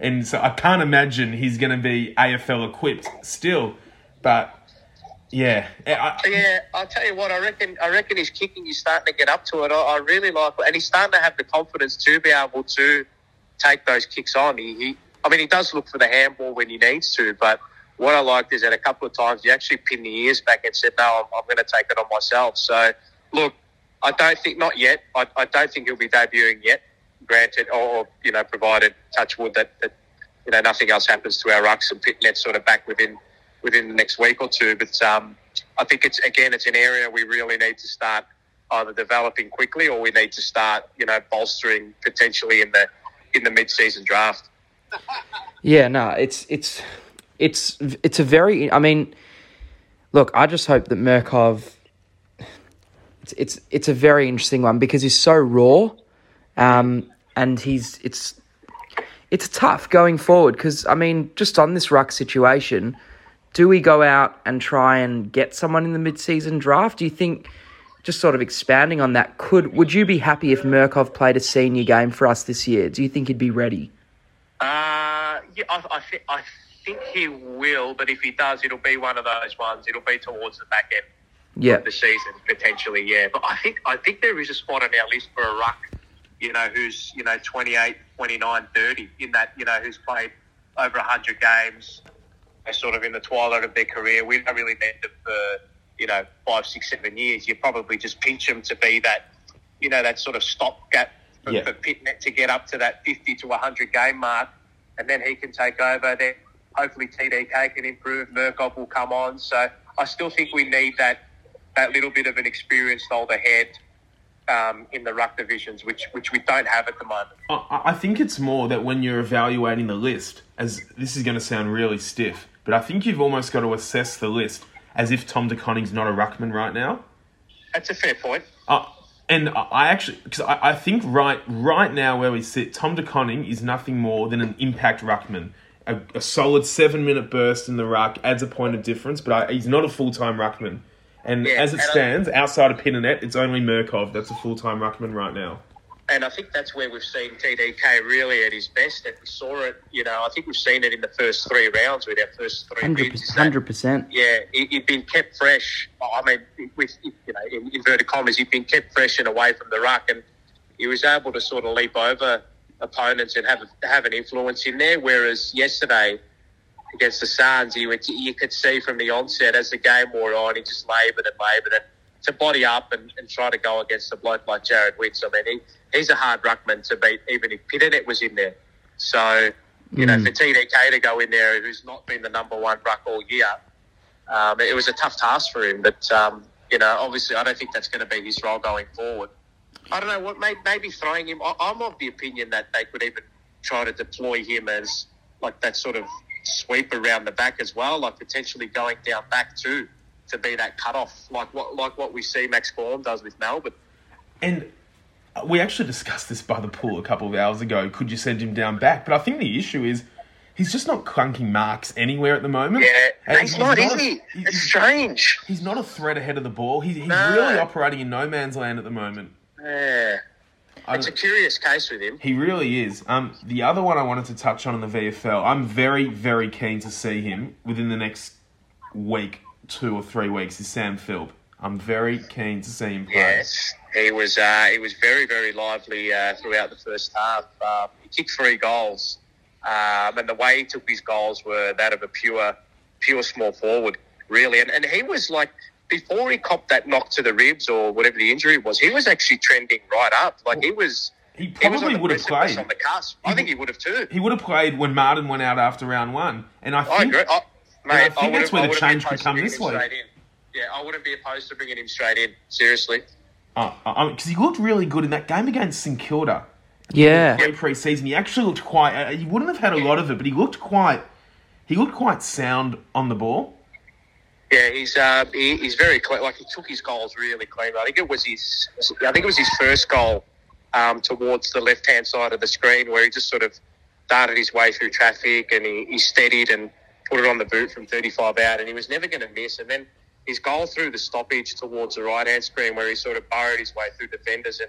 and so I can't imagine he's going to be AFL equipped still. But I'll tell you what, I reckon his kicking is starting to get up to it. I really like it, and he's starting to have the confidence to be able to take those kicks on. He does look for the handball when he needs to, but what I liked is that a couple of times he actually pinned the ears back and said, no, I'm going to take it on myself. So, look, I don't think, not yet. I don't think he'll be debuting yet, granted, or, you know, provided, touch wood, that you know, nothing else happens to our rucks and pit nets sort of back within the next week or two. But I think it's an area we really need to start either developing quickly, or we need to start, you know, bolstering potentially in the mid-season draft. Yeah, no, it's a very, I mean, look, I just hope that Murkov, it's a very interesting one because he's so raw, and it's tough going forward because, I mean, just on this ruck situation, do we go out and try and get someone in the mid-season draft? Do you think, just sort of expanding on that, would you be happy if Murkov played a senior game for us this year? Do you think he'd be ready? I think he will, but if he does, it'll be one of those ones. It'll be towards the back end of the season, potentially, yeah. But I think there is a spot on our list for a ruck, you know, who's, you know, 28, 29, 30, in that, you know, who's played over 100 games, sort of in the twilight of their career. We don't really need them for, you know, 5, 6, 7 years. You probably just pinch them to be that, you know, that sort of stopgap for Pitnet to get up to that 50 to 100 game mark, and then he can take over. Then hopefully TDK can improve. Murkov will come on. So I still think we need that little bit of an experienced older head in the ruck divisions, which we don't have at the moment. I think it's more that when you're evaluating the list, as this is going to sound really stiff, but I think you've almost got to assess the list as if Tom DeConning's not a ruckman right now. That's a fair point. And I actually, because I think right now where we sit, Tom DeConning is nothing more than an impact ruckman. A solid 7-minute burst in the ruck adds a point of difference, but he's not a full-time ruckman. And as it stands, outside of Pinonet, it's only Murkov that's a full-time ruckman right now. And I think that's where we've seen TDK really at his best. And we saw it, you know, I think we've seen it in the first three rounds with our first three 100%, wins. 100%. Yeah, he'd been kept fresh. I mean, with, you know, in inverted commas, he'd been kept fresh and away from the ruck. And he was able to sort of leap over opponents and have an influence in there. Whereas yesterday against the Suns, you could see from the onset as the game wore on, he just laboured it. To body up and try to go against a bloke like Jared Wicks. I mean, he's a hard ruckman to beat, even if Pitonet was in there. So, you know, for TDK to go in there, who's not been the number one ruck all year, it was a tough task for him. But, you know, obviously I don't think that's going to be his role going forward. I don't know, what maybe throwing him... I'm of the opinion that they could even try to deploy him as, like, that sort of sweep around the back as well, like potentially going down back too, to be that cut-off, like what we see Max Gorm does with Melbourne. And we actually discussed this by the pool a couple of hours ago. Could you send him down back? But I think the issue is he's just not clunking marks anywhere at the moment. Yeah, he's not, is he? It's strange. He's not a threat ahead of the ball. He's really operating in no man's land at the moment. Yeah. It's a curious case with him. He really is. The other one I wanted to touch on in the VFL, I'm very, very keen to see him within the next week, 2 or 3 weeks, is Sam Philp. I'm very keen to see him play. Yes, he was very, very lively throughout the first half. He kicked 3 goals, and the way he took his goals were that of a pure small forward, really. And he was like, before he copped that knock to the ribs or whatever the injury was, he was actually trending right up. Like, he probably would have played on the cusp. I think he would have too. He would have played when Martin went out after round one, and I agree. Mate, I think that's where the change could come this week. Yeah, I wouldn't be opposed to bringing him straight in, seriously. Because he looked really good in that game against St Kilda. Yeah. Pre-season, he actually looked quite... he wouldn't have had a lot of it, but he looked quite sound on the ball. Yeah, he's very clean. Like, he took his goals really clean. I think it was his first goal towards the left-hand side of the screen, where he just sort of darted his way through traffic and he steadied and put it on the boot from 35 out, and he was never going to miss. And then his goal through the stoppage towards the right-hand screen, where he sort of burrowed his way through defenders and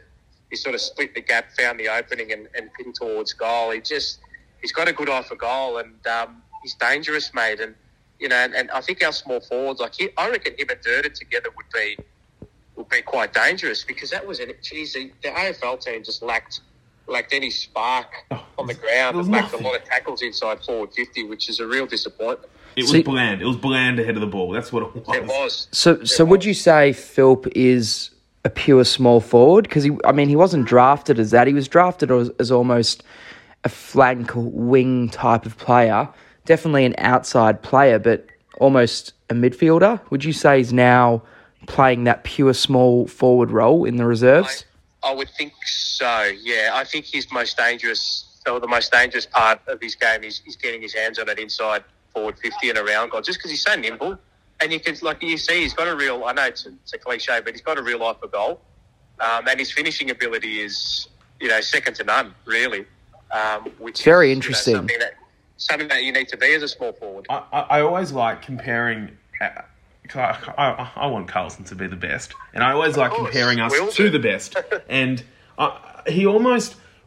he sort of split the gap, found the opening and pinned towards goal. He's got a good eye for goal, and he's dangerous, mate. And, you know, and I think our small forwards, like, I reckon him and Durden together would be quite dangerous, because that was the AFL team just lacked any spark on the ground. It lacked a lot of tackles inside forward 50, which is a real disappointment. It was bland ahead of the ball. That's what it was. So would you say Philp is a pure small forward, because he wasn't drafted as that. He was drafted as almost a flank wing type of player, definitely an outside player, but almost a midfielder. Would you say he's now playing that pure small forward role in the reserves? I would think so, yeah. I think the most dangerous part of his game is getting his hands on it inside forward 50 and around goal, just because he's so nimble. And you can, like you see, he's got a real, I know it's a cliche, but he's got a real eye for goal. And his finishing ability is, second to none, really. Which very interesting. Something that you need to be as a small forward. I always like comparing, because I want Carlton to be the best, and I always like comparing us to the best. And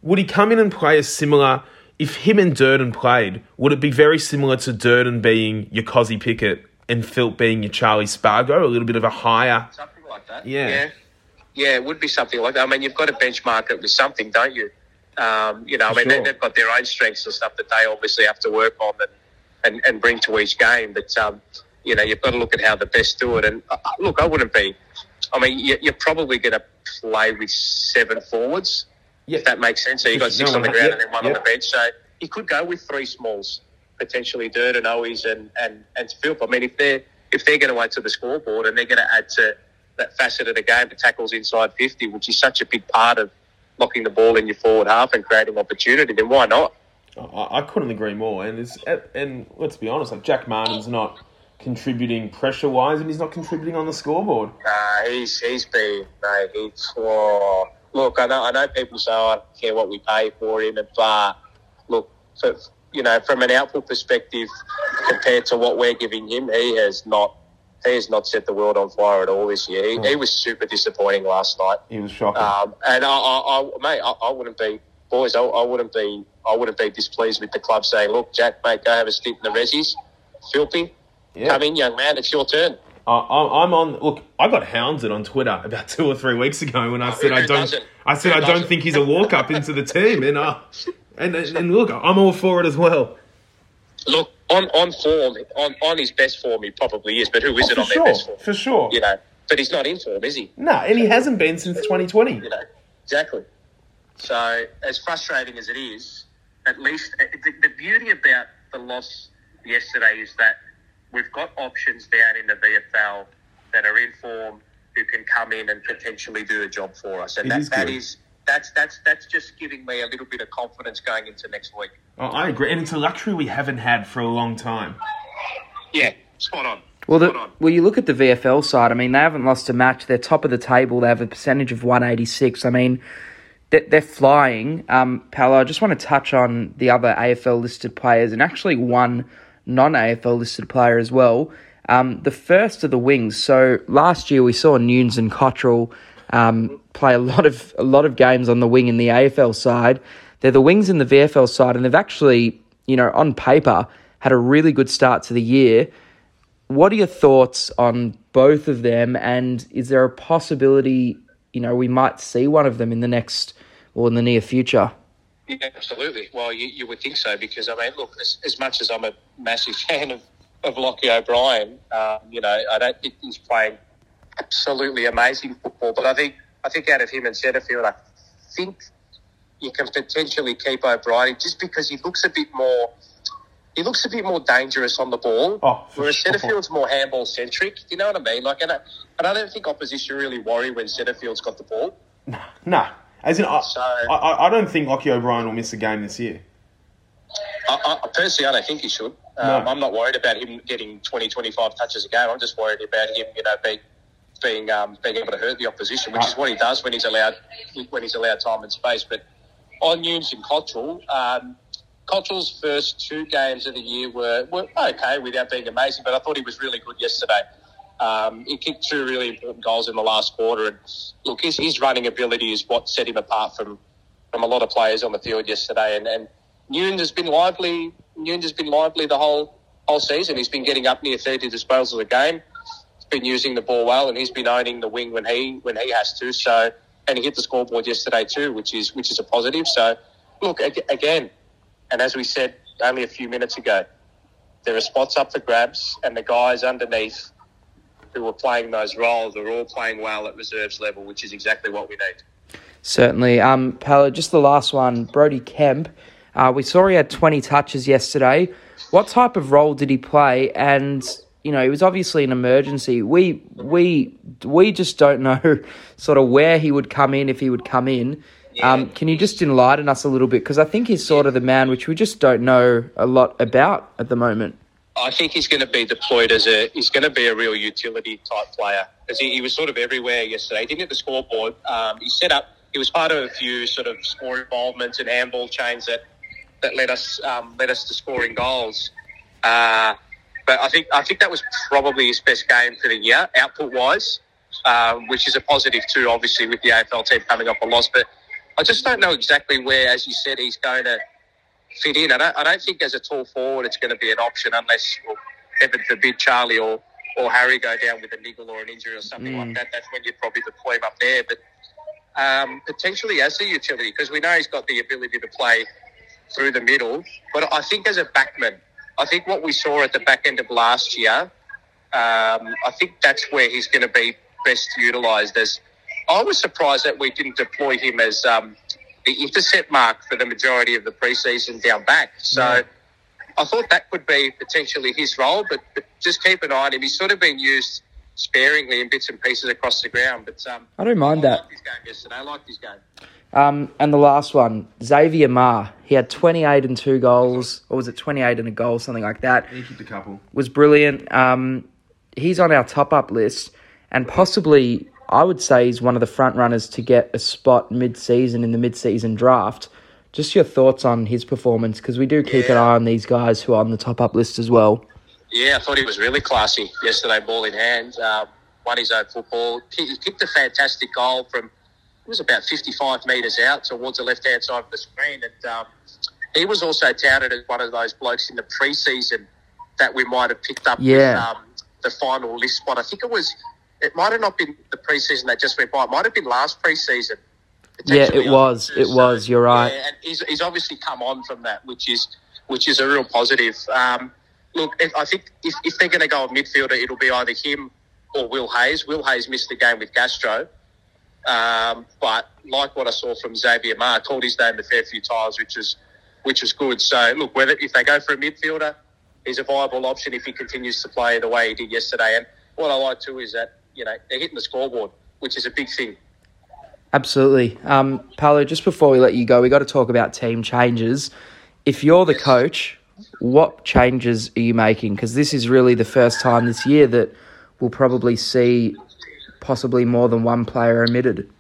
would he come in and play a similar, if him and Durden played, would it be very similar to Durden being your Cozzy Pickett and Philp being your Charlie Spargo, a little bit of a higher... Something like that. Yeah, it would be something like that. I mean, you've got to benchmark it with something, don't you? They've got their own strengths and stuff that they obviously have to work on and bring to each game. But, you've got to look at how the best do it. And, I wouldn't be... I mean, you're probably going to play with seven forwards, if that makes sense. So you've got six on the ground and then one on the bench. So you could go with three smalls, potentially Durden, Owies and Philp. I mean, if they're going to add to the scoreboard and they're going to add to that facet of the game, the tackles inside 50, which is such a big part of locking the ball in your forward half and creating opportunity, then why not? I couldn't agree more. And let's be honest, like Jack Martin's not contributing pressure-wise and he's not contributing on the scoreboard. Look, I know people say, I don't care what we pay for him, but look, from an output perspective, compared to what we're giving him, he has not set the world on fire at all this year. He was super disappointing last night. He was shocking. And I wouldn't be displeased with the club saying, look, Jack, mate, go have a stint in the Rezzies. Philpy, come in, young man, it's your turn. I got hounded on Twitter about 2 or 3 weeks ago when I said I don't think he's a walk up into the team, and look, I'm all for it as well. Look, on form, on his best form, he probably is. But who isn't on their best form? For sure, But he's not in form, is he? No, and he hasn't been since 2020. Exactly. So, as frustrating as it is, at least the beauty about the loss yesterday is that we've got options down in the VFL that are in form who can come in and potentially do a job for us, and that's just giving me a little bit of confidence going into next week. Oh, I agree, and it's a luxury we haven't had for a long time. Yeah, spot on. Well, you look at the VFL side. I mean, they haven't lost a match. They're top of the table. They have a percentage of 186. I mean, they're flying. Paolo, I just want to touch on the other AFL listed players, and actually one non-AFL listed player as well. The first of the wings. So last year we saw Nunes and Cottrell play a lot of games on the wing in the AFL side. They're the wings in the VFL side, and they've actually, on paper, had a really good start to the year. What are your thoughts on both of them? And is there a possibility, we might see one of them in the next or in the near future? Yeah, absolutely. Well, you would think so because, I mean, look, as much as I'm a massive fan of Lachie O'Brien, I don't think he's playing absolutely amazing football. But I think out of him and Setterfield, I think you can potentially keep O'Brien just because he looks a bit more dangerous on the ball, whereas Setterfield's more handball-centric. You know what I mean? Like, and I don't think opposition really worry when Setterfield's got the ball. No. As in, I don't think Lachie O'Brien will miss a game this year. I personally, I don't think he should. No. I'm not worried about him getting 20, 25 touches a game. I'm just worried about him, being able to hurt the opposition, which is what he does when he's allowed time and space. But on Nunes and Cottrell, Cottrell's first two games of the year were okay without being amazing, but I thought he was really good yesterday. He kicked two really important goals in the last quarter, and look, his running ability is what set him apart from a lot of players on the field yesterday. And Nunes has been lively the whole season. He's been getting up near 30 disposals a game. He's been using the ball well, and he's been owning the wing when he has to. So, and he hit the scoreboard yesterday too, which is a positive. So, look, again, and as we said only a few minutes ago, there are spots up for grabs, and the guys underneath who were playing those roles are all playing well at reserves level, which is exactly what we need. Certainly. Paolo, just the last one, Brodie Kemp. We saw he had 20 touches yesterday. What type of role did he play? And, you know, it was obviously an emergency. We just don't know sort of where he would come in, if he would come in. Yeah. Can you just enlighten us a little bit? Because I think he's sort of the man which we just don't know a lot about at the moment. I think he's going to be deployed as a real utility type player. Because he was sort of everywhere yesterday. He didn't hit the scoreboard. He set up. He was part of a few sort of score involvements and handball chains that led us to scoring goals. But I think that was probably his best game for the year, output wise, which is a positive too. Obviously, with the AFL team coming off a loss, but I just don't know exactly where, as you said, he's going to fit in. I don't think as a tall forward it's going to be an option unless, well, heaven forbid, Charlie or Harry go down with a niggle or an injury or something like that. That's when you'd probably deploy him up there. But potentially as a utility, because we know he's got the ability to play through the middle. But I think as a backman, I think what we saw at the back end of last year, I think that's where he's going to be best utilised. I was surprised that we didn't deploy him as the intercept mark for the majority of the preseason down back. So I thought that could be potentially his role, but just keep an eye on him. He's sort of been used sparingly in bits and pieces across the ground. But I don't mind that. I liked his game yesterday. I liked his game. And the last one, Xavier Maher. He had 28 and 2 goals, or was it 28 and a goal, something like that. He kicked a couple. Was brilliant. He's on our top-up list, and possibly, I would say, he's one of the front runners to get a spot mid-season in the mid-season draft. Just your thoughts on his performance, because we do keep an eye on these guys who are on the top-up list as well. Yeah, I thought he was really classy yesterday, ball in hand, won his own football. He kicked a fantastic goal from, it was about 55 metres out towards the left-hand side of the screen. And he was also touted as one of those blokes in the pre-season that we might have picked up with the final list spot. I think it was... It might have not been the pre-season that just went by. It might have been last pre-season. Yeah, it was. It was. You're right. Yeah, and he's obviously come on from that, which is a real positive. Look, I think if they're going to go a midfielder, it'll be either him or Will Hayes. Will Hayes missed the game with gastro. But like what I saw from Xavier Maher, called his name a fair few times, which is good. So, look, whether if they go for a midfielder, he's a viable option if he continues to play the way he did yesterday. And what I like too is that, you know, they're hitting the scoreboard, which is a big thing. Absolutely. Paolo, just before we let you go, we got to talk about team changes. If you're the coach, what changes are you making? Because this is really the first time this year that we'll probably see possibly more than one player omitted.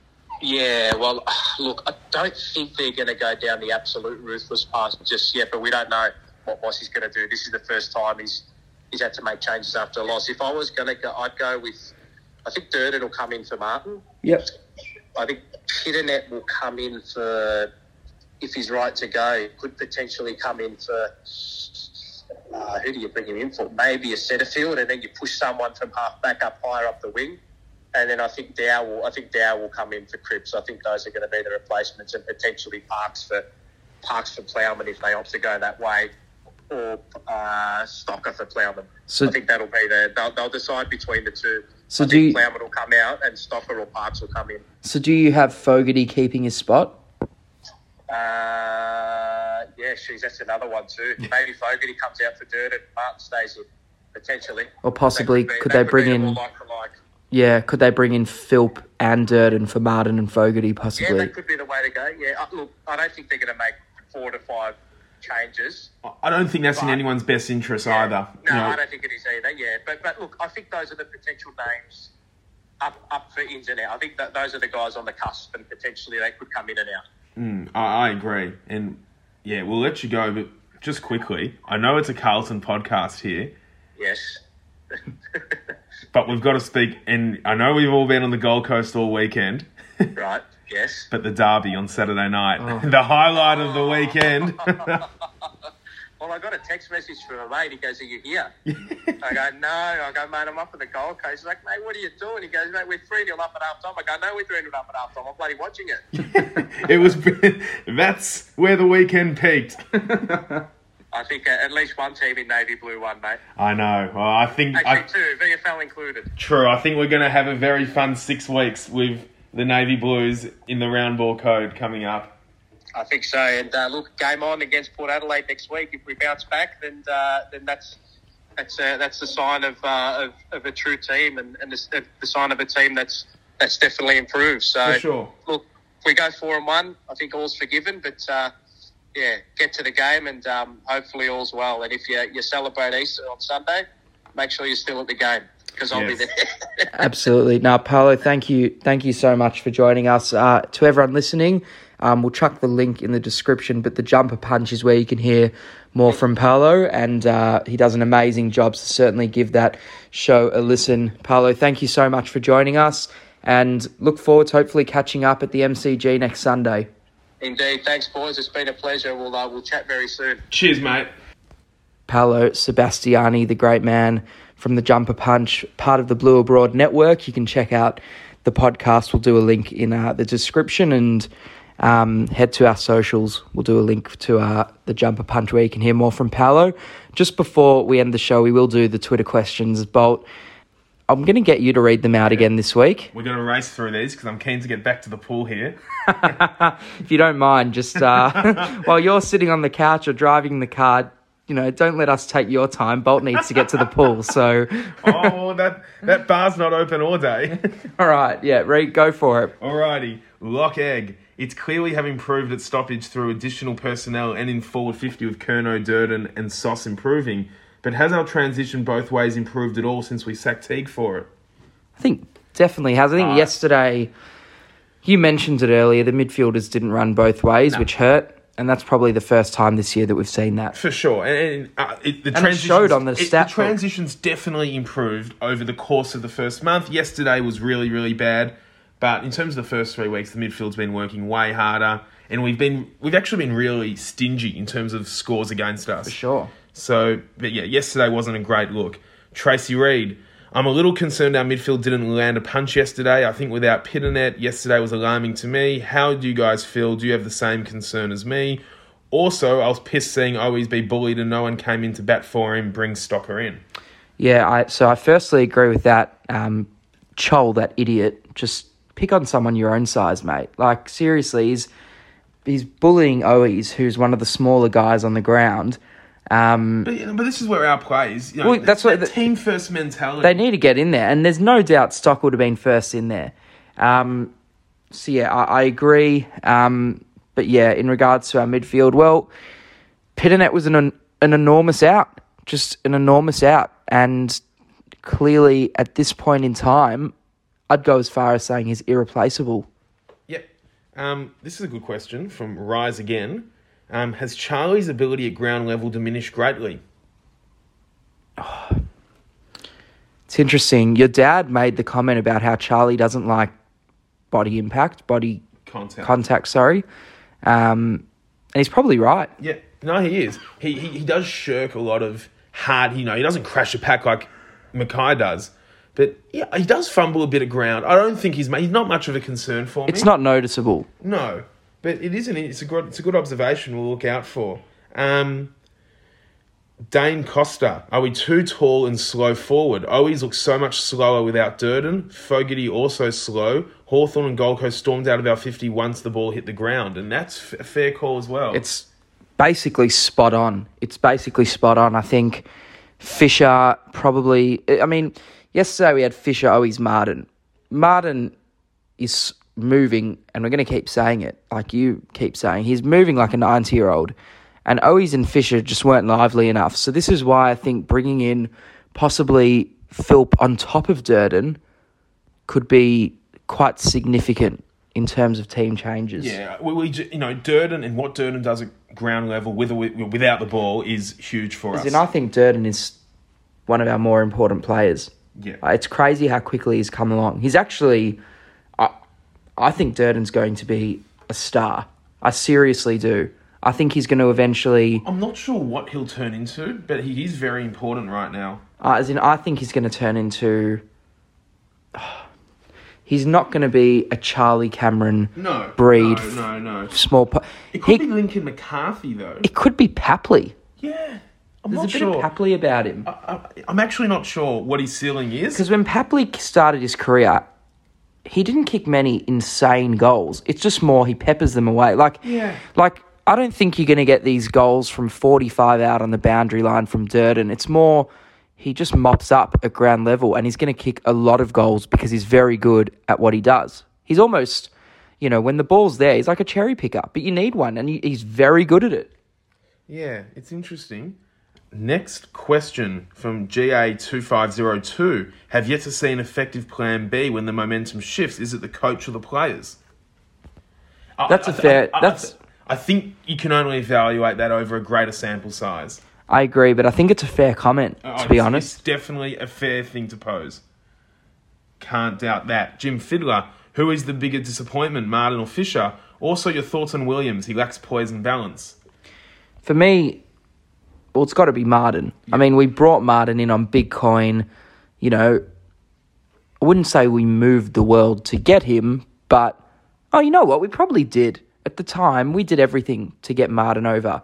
Yeah, well, look, I don't think they're going to go down the absolute ruthless path just yet, but we don't know what Boss is going to do. This is the first time he's had to make changes after a loss. If I was going to go, I'd go with... I think Durden will come in for Martin. Yep. I think Pitternet will come in for, if he's right to go, could potentially come in for, who do you bring him in for? Maybe a Setterfield, and then you push someone from half back up higher up the wing. And then I think Dow will come in for Cripps. I think those are going to be the replacements, and potentially Parks for Plowman if they opt to go that way, or Stocker for Plowman. So I think that'll be there. They'll decide between the two. So I think Plowman will come out and Stocker or Parks will come in. So do you have Fogarty keeping his spot? Yeah, geez, that's another one too. Maybe Fogarty comes out for Durden, Martin stays in, potentially. Or possibly, could they bring in... Like. Yeah, could they bring in Philp and Durden for Martin and Fogarty, possibly? Yeah, that could be the way to go. Yeah, look, I don't think they're going to make 4 to 5 changes. I don't think that's in anyone's best interest either. No, I don't think it is either, But look, I think those are the potential names up for ins and out. I think that those are the guys on the cusp and potentially they could come in and out. I agree. And, yeah, we'll let you go, but just quickly, I know it's a Carlton podcast here. Yes. But we've got to speak, and I know we've all been on the Gold Coast all weekend. Right. Yes. But the derby on Saturday night, the highlight of the weekend. Well, I got a text message from a mate. He goes, "Are you here?" I go, "No." I go, "Mate, I'm up at the Gold Coast." He's like, "Mate, what are you doing?" He goes, "Mate, we're 3-0 up at half time." I go, "No, we're 3-0 up at half time. I'm bloody watching it." That's where the weekend peaked. I think at least one team in navy blue won, mate. I know. Well, I think actually two, VFL included. True. I think we're going to have a very fun 6 weeks with the navy blues in the round ball code coming up. I think so. And look, game on against Port Adelaide next week. If we bounce back, then that's the sign of a true team, and the sign of a team that's definitely improved. So, for sure. Look, if we go 4-1, I think all's forgiven. But yeah, get to the game, and hopefully all's well. And if you celebrate Easter on Sunday, make sure you're still at the game, because I'll be there. Absolutely. Now, Paolo, thank you so much for joining us. To everyone listening, we'll chuck the link in the description, but the Jumper Punch is where you can hear more from Paolo, and he does an amazing job, so certainly give that show a listen. Paolo, thank you so much for joining us, and look forward to hopefully catching up at the MCG next Sunday. Indeed. Thanks, boys. It's been a pleasure. We'll chat very soon. Cheers, mate. Paolo Sebastiani, the great man from the Jumper Punch, part of the Blue Abroad Network. You can check out the podcast. We'll do a link in the description, and head to our socials. We'll do a link to the Jumper Punch where you can hear more from Paolo. Just before we end the show, we will do the Twitter questions. Bolt, I'm going to get you to read them out again this week. We're going to race through these because I'm keen to get back to the pool here. If you don't mind, just while you're sitting on the couch or driving the car, you know, don't let us take your time. Bolt needs to get to the pool, so... Oh, that bar's not open all day. All right, yeah, Reed, go for it. All righty, Lock Egg. It's clearly have improved its stoppage through additional personnel and in forward 50 with Kerno, Durden and Sauce improving. But has our transition both ways improved at all since we sacked Teague for it? I think definitely has. I think yesterday, you mentioned it earlier, the midfielders didn't run both ways, which hurt. And that's probably the first time this year that we've seen that. For sure. And it showed on the stat. The transition's definitely improved over the course of the first month. Yesterday was really, really bad. But in terms of the first 3 weeks, the midfield's been working way harder. And we've actually been really stingy in terms of scores against us. For sure. So, but yeah, yesterday wasn't a great look. Tracy Reid, I'm a little concerned our midfield didn't land a punch yesterday. I think without Pitternet, yesterday was alarming to me. How do you guys feel? Do you have the same concern as me? Also, I was pissed seeing Owies be bullied and no one came in to bat for him, bring Stocker in. Yeah, I firstly agree with that. Chol, that idiot, just pick on someone your own size, mate. Like, seriously, he's bullying Owies, who's one of the smaller guys on the ground. But this is where our play is. You know, well, that's what the team first mentality. They need to get in there, and there's no doubt Stock would have been first in there. So yeah, I agree. But yeah, in regards to our midfield, well, Pitternet was an enormous out, just an enormous out, and clearly at this point in time, I'd go as far as saying he's irreplaceable. Yep. This is a good question from Rise Again. Has Charlie's ability at ground level diminished greatly? Oh, it's interesting. Your dad made the comment about how Charlie doesn't like body contact. And he's probably right. Yeah, no, he is. He does shirk a lot of hard, you know, he doesn't crash a pack like Mackay does. But yeah, he does fumble a bit of ground. I don't think he's not much of a concern for me. It's not noticeable. No. But it's a good observation we'll look out for. Dane Costa, are we too tall and slow forward? Owies looks so much slower without Durden. Fogarty also slow. Hawthorn and Gold Coast stormed out of our 50 once the ball hit the ground, and that's a fair call as well. It's basically spot on. I think Fisher probably... I mean, yesterday we had Fisher, Owies, Martin. Martin is... moving, and we're going to keep saying it, like you keep saying, he's moving like a 90-year-old, and Owies and Fisher just weren't lively enough. So this is why I think bringing in possibly Philp on top of Durden could be quite significant in terms of team changes. Yeah, you know, Durden and what Durden does at ground level with or without the ball is huge for us. And I think Durden is one of our more important players. Yeah, it's crazy how quickly he's come along. He's actually... I think Durden's going to be a star. I seriously do. I think he's going to eventually... I'm not sure what he'll turn into, but he is very important right now. As in, I think he's going to turn into... He's not going to be a Charlie Cameron breed. No. It could be Lincoln McCarthy, though. It could be Papley. Yeah. There's a bit of Papley about him. I'm actually not sure what his ceiling is. Because when Papley started his career, he didn't kick many insane goals. It's just more he peppers them away. I don't think you're going to get these goals from 45 out on the boundary line from Durden. It's more he just mops up at ground level, and he's going to kick a lot of goals because he's very good at what he does. He's almost, when the ball's there, he's like a cherry picker, but you need one, and he's very good at it. Yeah, it's interesting. Next question from GA2502. Have yet to see an effective plan B when the momentum shifts. Is it the coach or the players? I think you can only evaluate that over a greater sample size. I agree, but I think it's a fair comment, to be honest. It's definitely a fair thing to pose. Can't doubt that. Jim Fiddler, who is the bigger disappointment, Martin or Fisher? Also, your thoughts on Williams. He lacks poise and balance. For me... well, it's got to be Martin. Yeah. I mean, we brought Martin in on Bitcoin. I wouldn't say we moved the world to get him, but, we probably did. At the time, we did everything to get Martin over.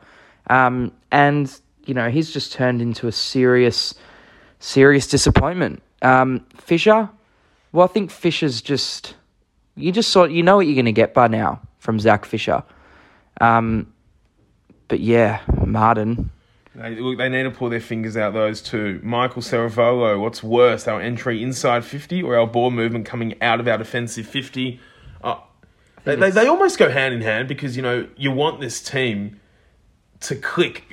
He's just turned into a serious, serious disappointment. Fisher? Well, I think Fisher's just... you just saw... you know what you're going to get by now from Zach Fisher. Martin... They need to pull their fingers out, those two. Michael Saravolo, what's worse, our entry inside 50 or our ball movement coming out of our defensive 50? They almost go hand in hand because, you want this team to click.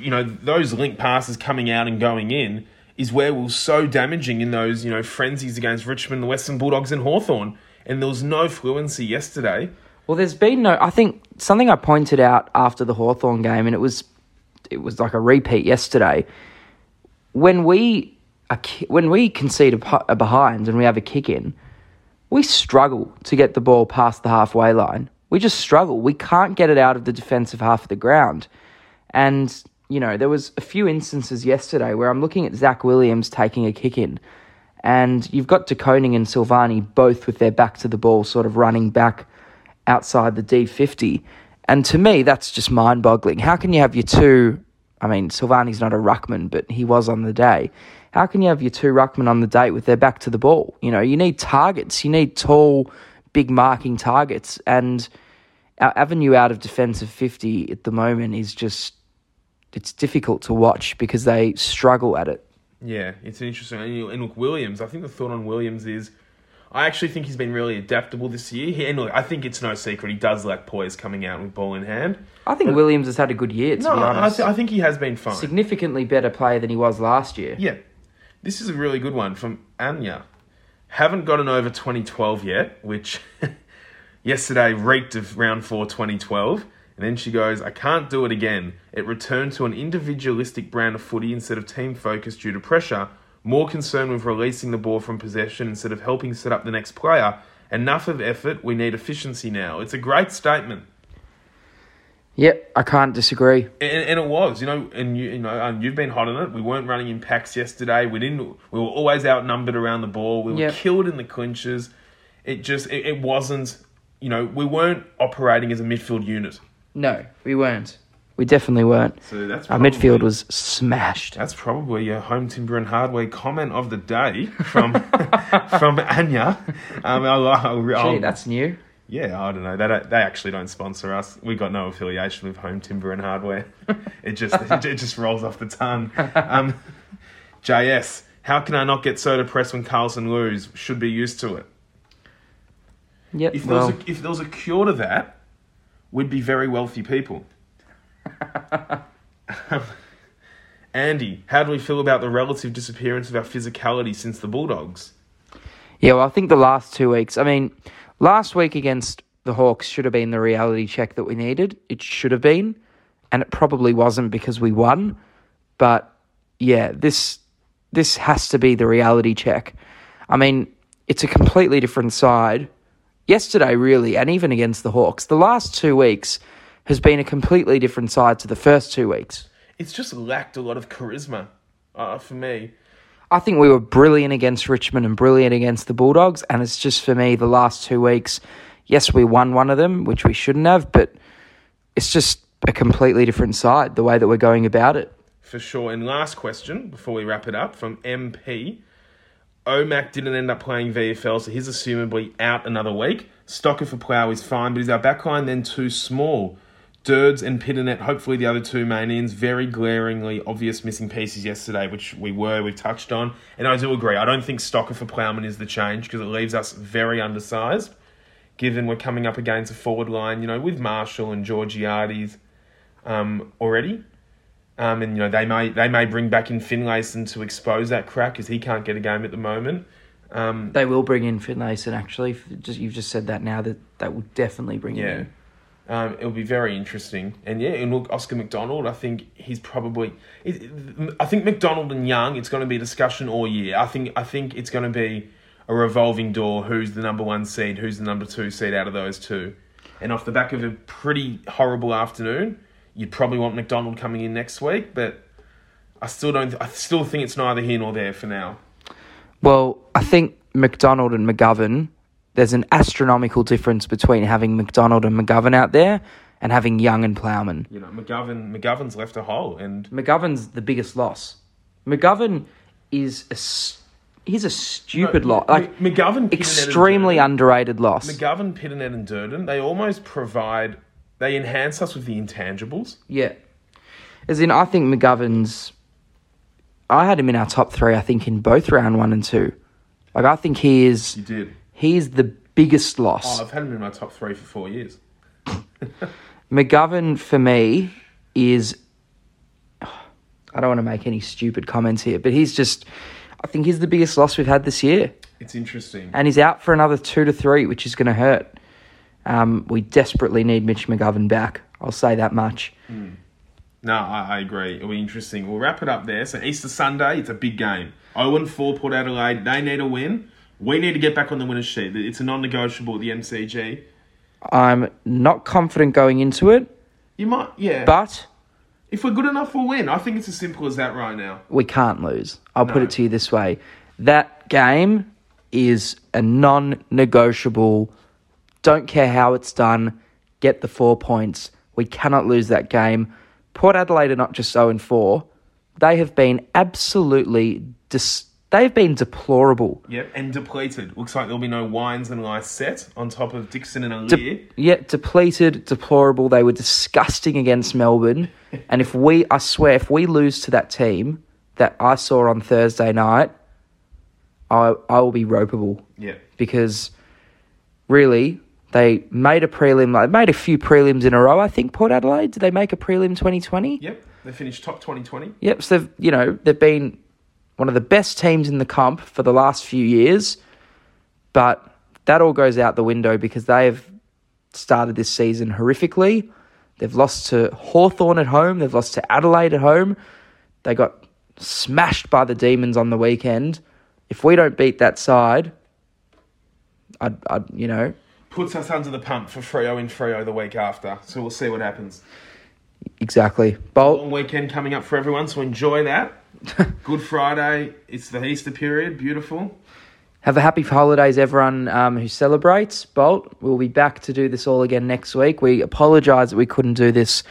Those link passes coming out and going in is where we're so damaging in those, frenzies against Richmond, the Western Bulldogs and Hawthorn. And there was no fluency yesterday. Well, there's been I think something I pointed out after the Hawthorn game, and it was like a repeat yesterday. When we concede a behind and we have a kick in, we struggle to get the ball past the halfway line. We just struggle. We can't get it out of the defensive half of the ground. And, there was a few instances yesterday where I'm looking at Zach Williams taking a kick in, and you've got De Koning and Silvani both with their back to the ball, sort of running back outside the D50. And to me, that's just mind-boggling. How can you have your two... Silvani's not a ruckman, but he was on the day. How can you have your two ruckmen on the day with their back to the ball? You need targets. You need tall, big marking targets. And our avenue out of defensive 50 at the moment is just... it's difficult to watch because they struggle at it. Yeah, it's interesting. And look, Williams, I think the thought on Williams is... I actually think he's been really adaptable this year. I think it's no secret he does lack poise coming out with ball in hand. I think Williams has had a good year, to be honest. I think he has been fine. Significantly better player than he was last year. Yeah. This is a really good one from Anya. Haven't gotten over 2012 yet, which yesterday reeked of round 4 2012. And then she goes, I can't do it again. It returned to an individualistic brand of footy instead of team focus due to pressure. More concerned with releasing the ball from possession instead of helping set up the next player. Enough of effort, we need efficiency now. It's a great statement. Yep, I can't disagree. And it was, and you've been hot on it. We weren't running in packs yesterday. We were always outnumbered around the ball. We were killed in the clinches. It wasn't, we weren't operating as a midfield unit. No, we weren't. We definitely weren't. So that's probably, our midfield was smashed. That's probably your home timber and hardware comment of the day from Anya. Gee, that's new. Yeah, I don't know. They actually don't sponsor us. We got no affiliation with home timber and hardware. It just rolls off the tongue. JS, how can I not get so depressed when Carlton lose? Should be used to it. Yep. If there was a cure to that, we'd be very wealthy people. Andy, how do we feel about the relative disappearance of our physicality since the Bulldogs? Yeah, well, I think the last 2 weeks... last week against the Hawks should have been the reality check that we needed. It should have been, and it probably wasn't because we won. But, yeah, this has to be the reality check. It's a completely different side. Yesterday, really, and even against the Hawks, the last 2 weeks... has been a completely different side to the first 2 weeks. It's just lacked a lot of charisma for me. I think we were brilliant against Richmond and brilliant against the Bulldogs, and it's just, for me, the last 2 weeks, yes, we won one of them, which we shouldn't have, but it's just a completely different side, the way that we're going about it. for sure. And last question before we wrap it up from MP. Omac didn't end up playing VFL, so he's assumably out another week. Stocker for Plough is fine, but is our backline then too small? Dirds and Pitternet, hopefully the other two main ends, very glaringly obvious missing pieces yesterday, which we've touched on. And I do agree, I don't think Stocker for Ploughman is the change, because it leaves us very undersized, given we're coming up against a forward line, you know, with Marshall and Georgiades already. And, you know, they may bring back in Finlayson to expose that crack, because he can't get a game at the moment. They will bring in Finlayson, actually. You've just said that now, that they will definitely bring him in. It'll be very interesting. And yeah, and look, Oscar McDonald, I think he's probably... I think McDonald and Young, it's going to be a discussion all year. I think it's going to be a revolving door. Who's the number one seed? Who's the number two seed out of those two? And off the back of a pretty horrible afternoon, you'd probably want McDonald coming in next week, but I still think it's neither here nor there for now. Well, I think McDonald and McGovern... There's an astronomical difference between having McDonald and McGovern out there and having Young and Ploughman. You know, McGovern's left a hole, and McGovern's the biggest loss. McGovern is he's a stupid loss. Like, McGovern, extremely underrated loss. McGovern, Pitternet and Durden, they almost provide... They enhance us with the intangibles. Yeah. As in, I think McGovern's... I had him in our top three, I think, in both round one and two. Like, I think he is... You did. He is the biggest loss. Oh, I've had him in my top three for 4 years. McGovern, for me, is... I don't want to make any stupid comments here, but he's just... I think he's the biggest loss we've had this year. It's interesting. And he's out for another 2 to 3, which is going to hurt. We desperately need Mitch McGovern back. I'll say that much. Mm. No, I agree. It'll be interesting. We'll wrap it up there. So Easter Sunday, it's a big game. 0-4 Port Adelaide. They need a win. We need to get back on the winner's sheet. It's a non-negotiable at the MCG. I'm not confident going into it. You might, yeah. But... if we're good enough, we'll win. I think it's as simple as that right now. We can't lose. I'll put it to you this way. That game is a non-negotiable. Don't care how it's done. Get the 4 points. We cannot lose that game. Port Adelaide are not just 0-4. They have been absolutely They've been deplorable. Yep, and depleted. Looks like there'll be no Wines and Lysette on top of Dixon and Alir. Depleted, deplorable. They were disgusting against Melbourne. And I swear, if we lose to that team that I saw on Thursday night, I will be ropeable. Yeah. Because really, they made a prelim. They made a few prelims in a row, I think, Port Adelaide. Did they make a prelim 2020? Yep, they finished top 2020. Yep, so they've been... one of the best teams in the comp for the last few years. But that all goes out the window because they have started this season horrifically. They've lost to Hawthorn at home. They've lost to Adelaide at home. They got smashed by the Demons on the weekend. If we don't beat that side, I'd. Puts us under the pump for Freo in Freo the week after. So we'll see what happens. Exactly. Bolt. Long weekend coming up for everyone, so enjoy that. Good Friday. It's the Easter period. Beautiful. Have a happy holidays, everyone who celebrates. Bolt, we'll be back to do this all again next week. We apologise that we couldn't do this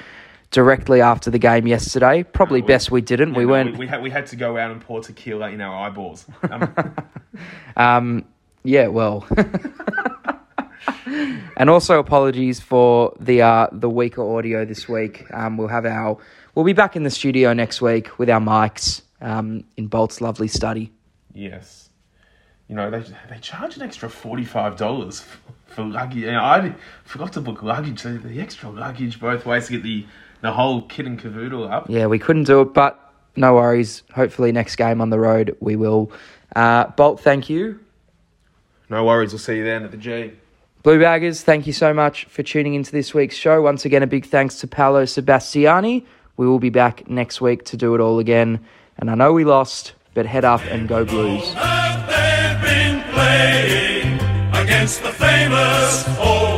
directly after the game yesterday. Probably best we didn't. Yeah, we weren't. We had to go out and pour tequila in our eyeballs. Yeah. Well. And also apologies for the weaker audio this week. We'll be back in the studio next week with our mics in Bolt's lovely study. Yes. You know, they charge an extra $45 for luggage. And I forgot to book luggage, so the extra luggage both ways to get the whole kit and caboodle up. Yeah, we couldn't do it, but no worries. Hopefully next game on the road we will. Bolt, thank you. No worries. We'll see you then at the G. Blue Baggers, thank you so much for tuning into this week's show. Once again, a big thanks to Paolo Sebastiani. We will be back next week to do it all again. And I know we lost, but head up and go Blues. They've been playing against the famous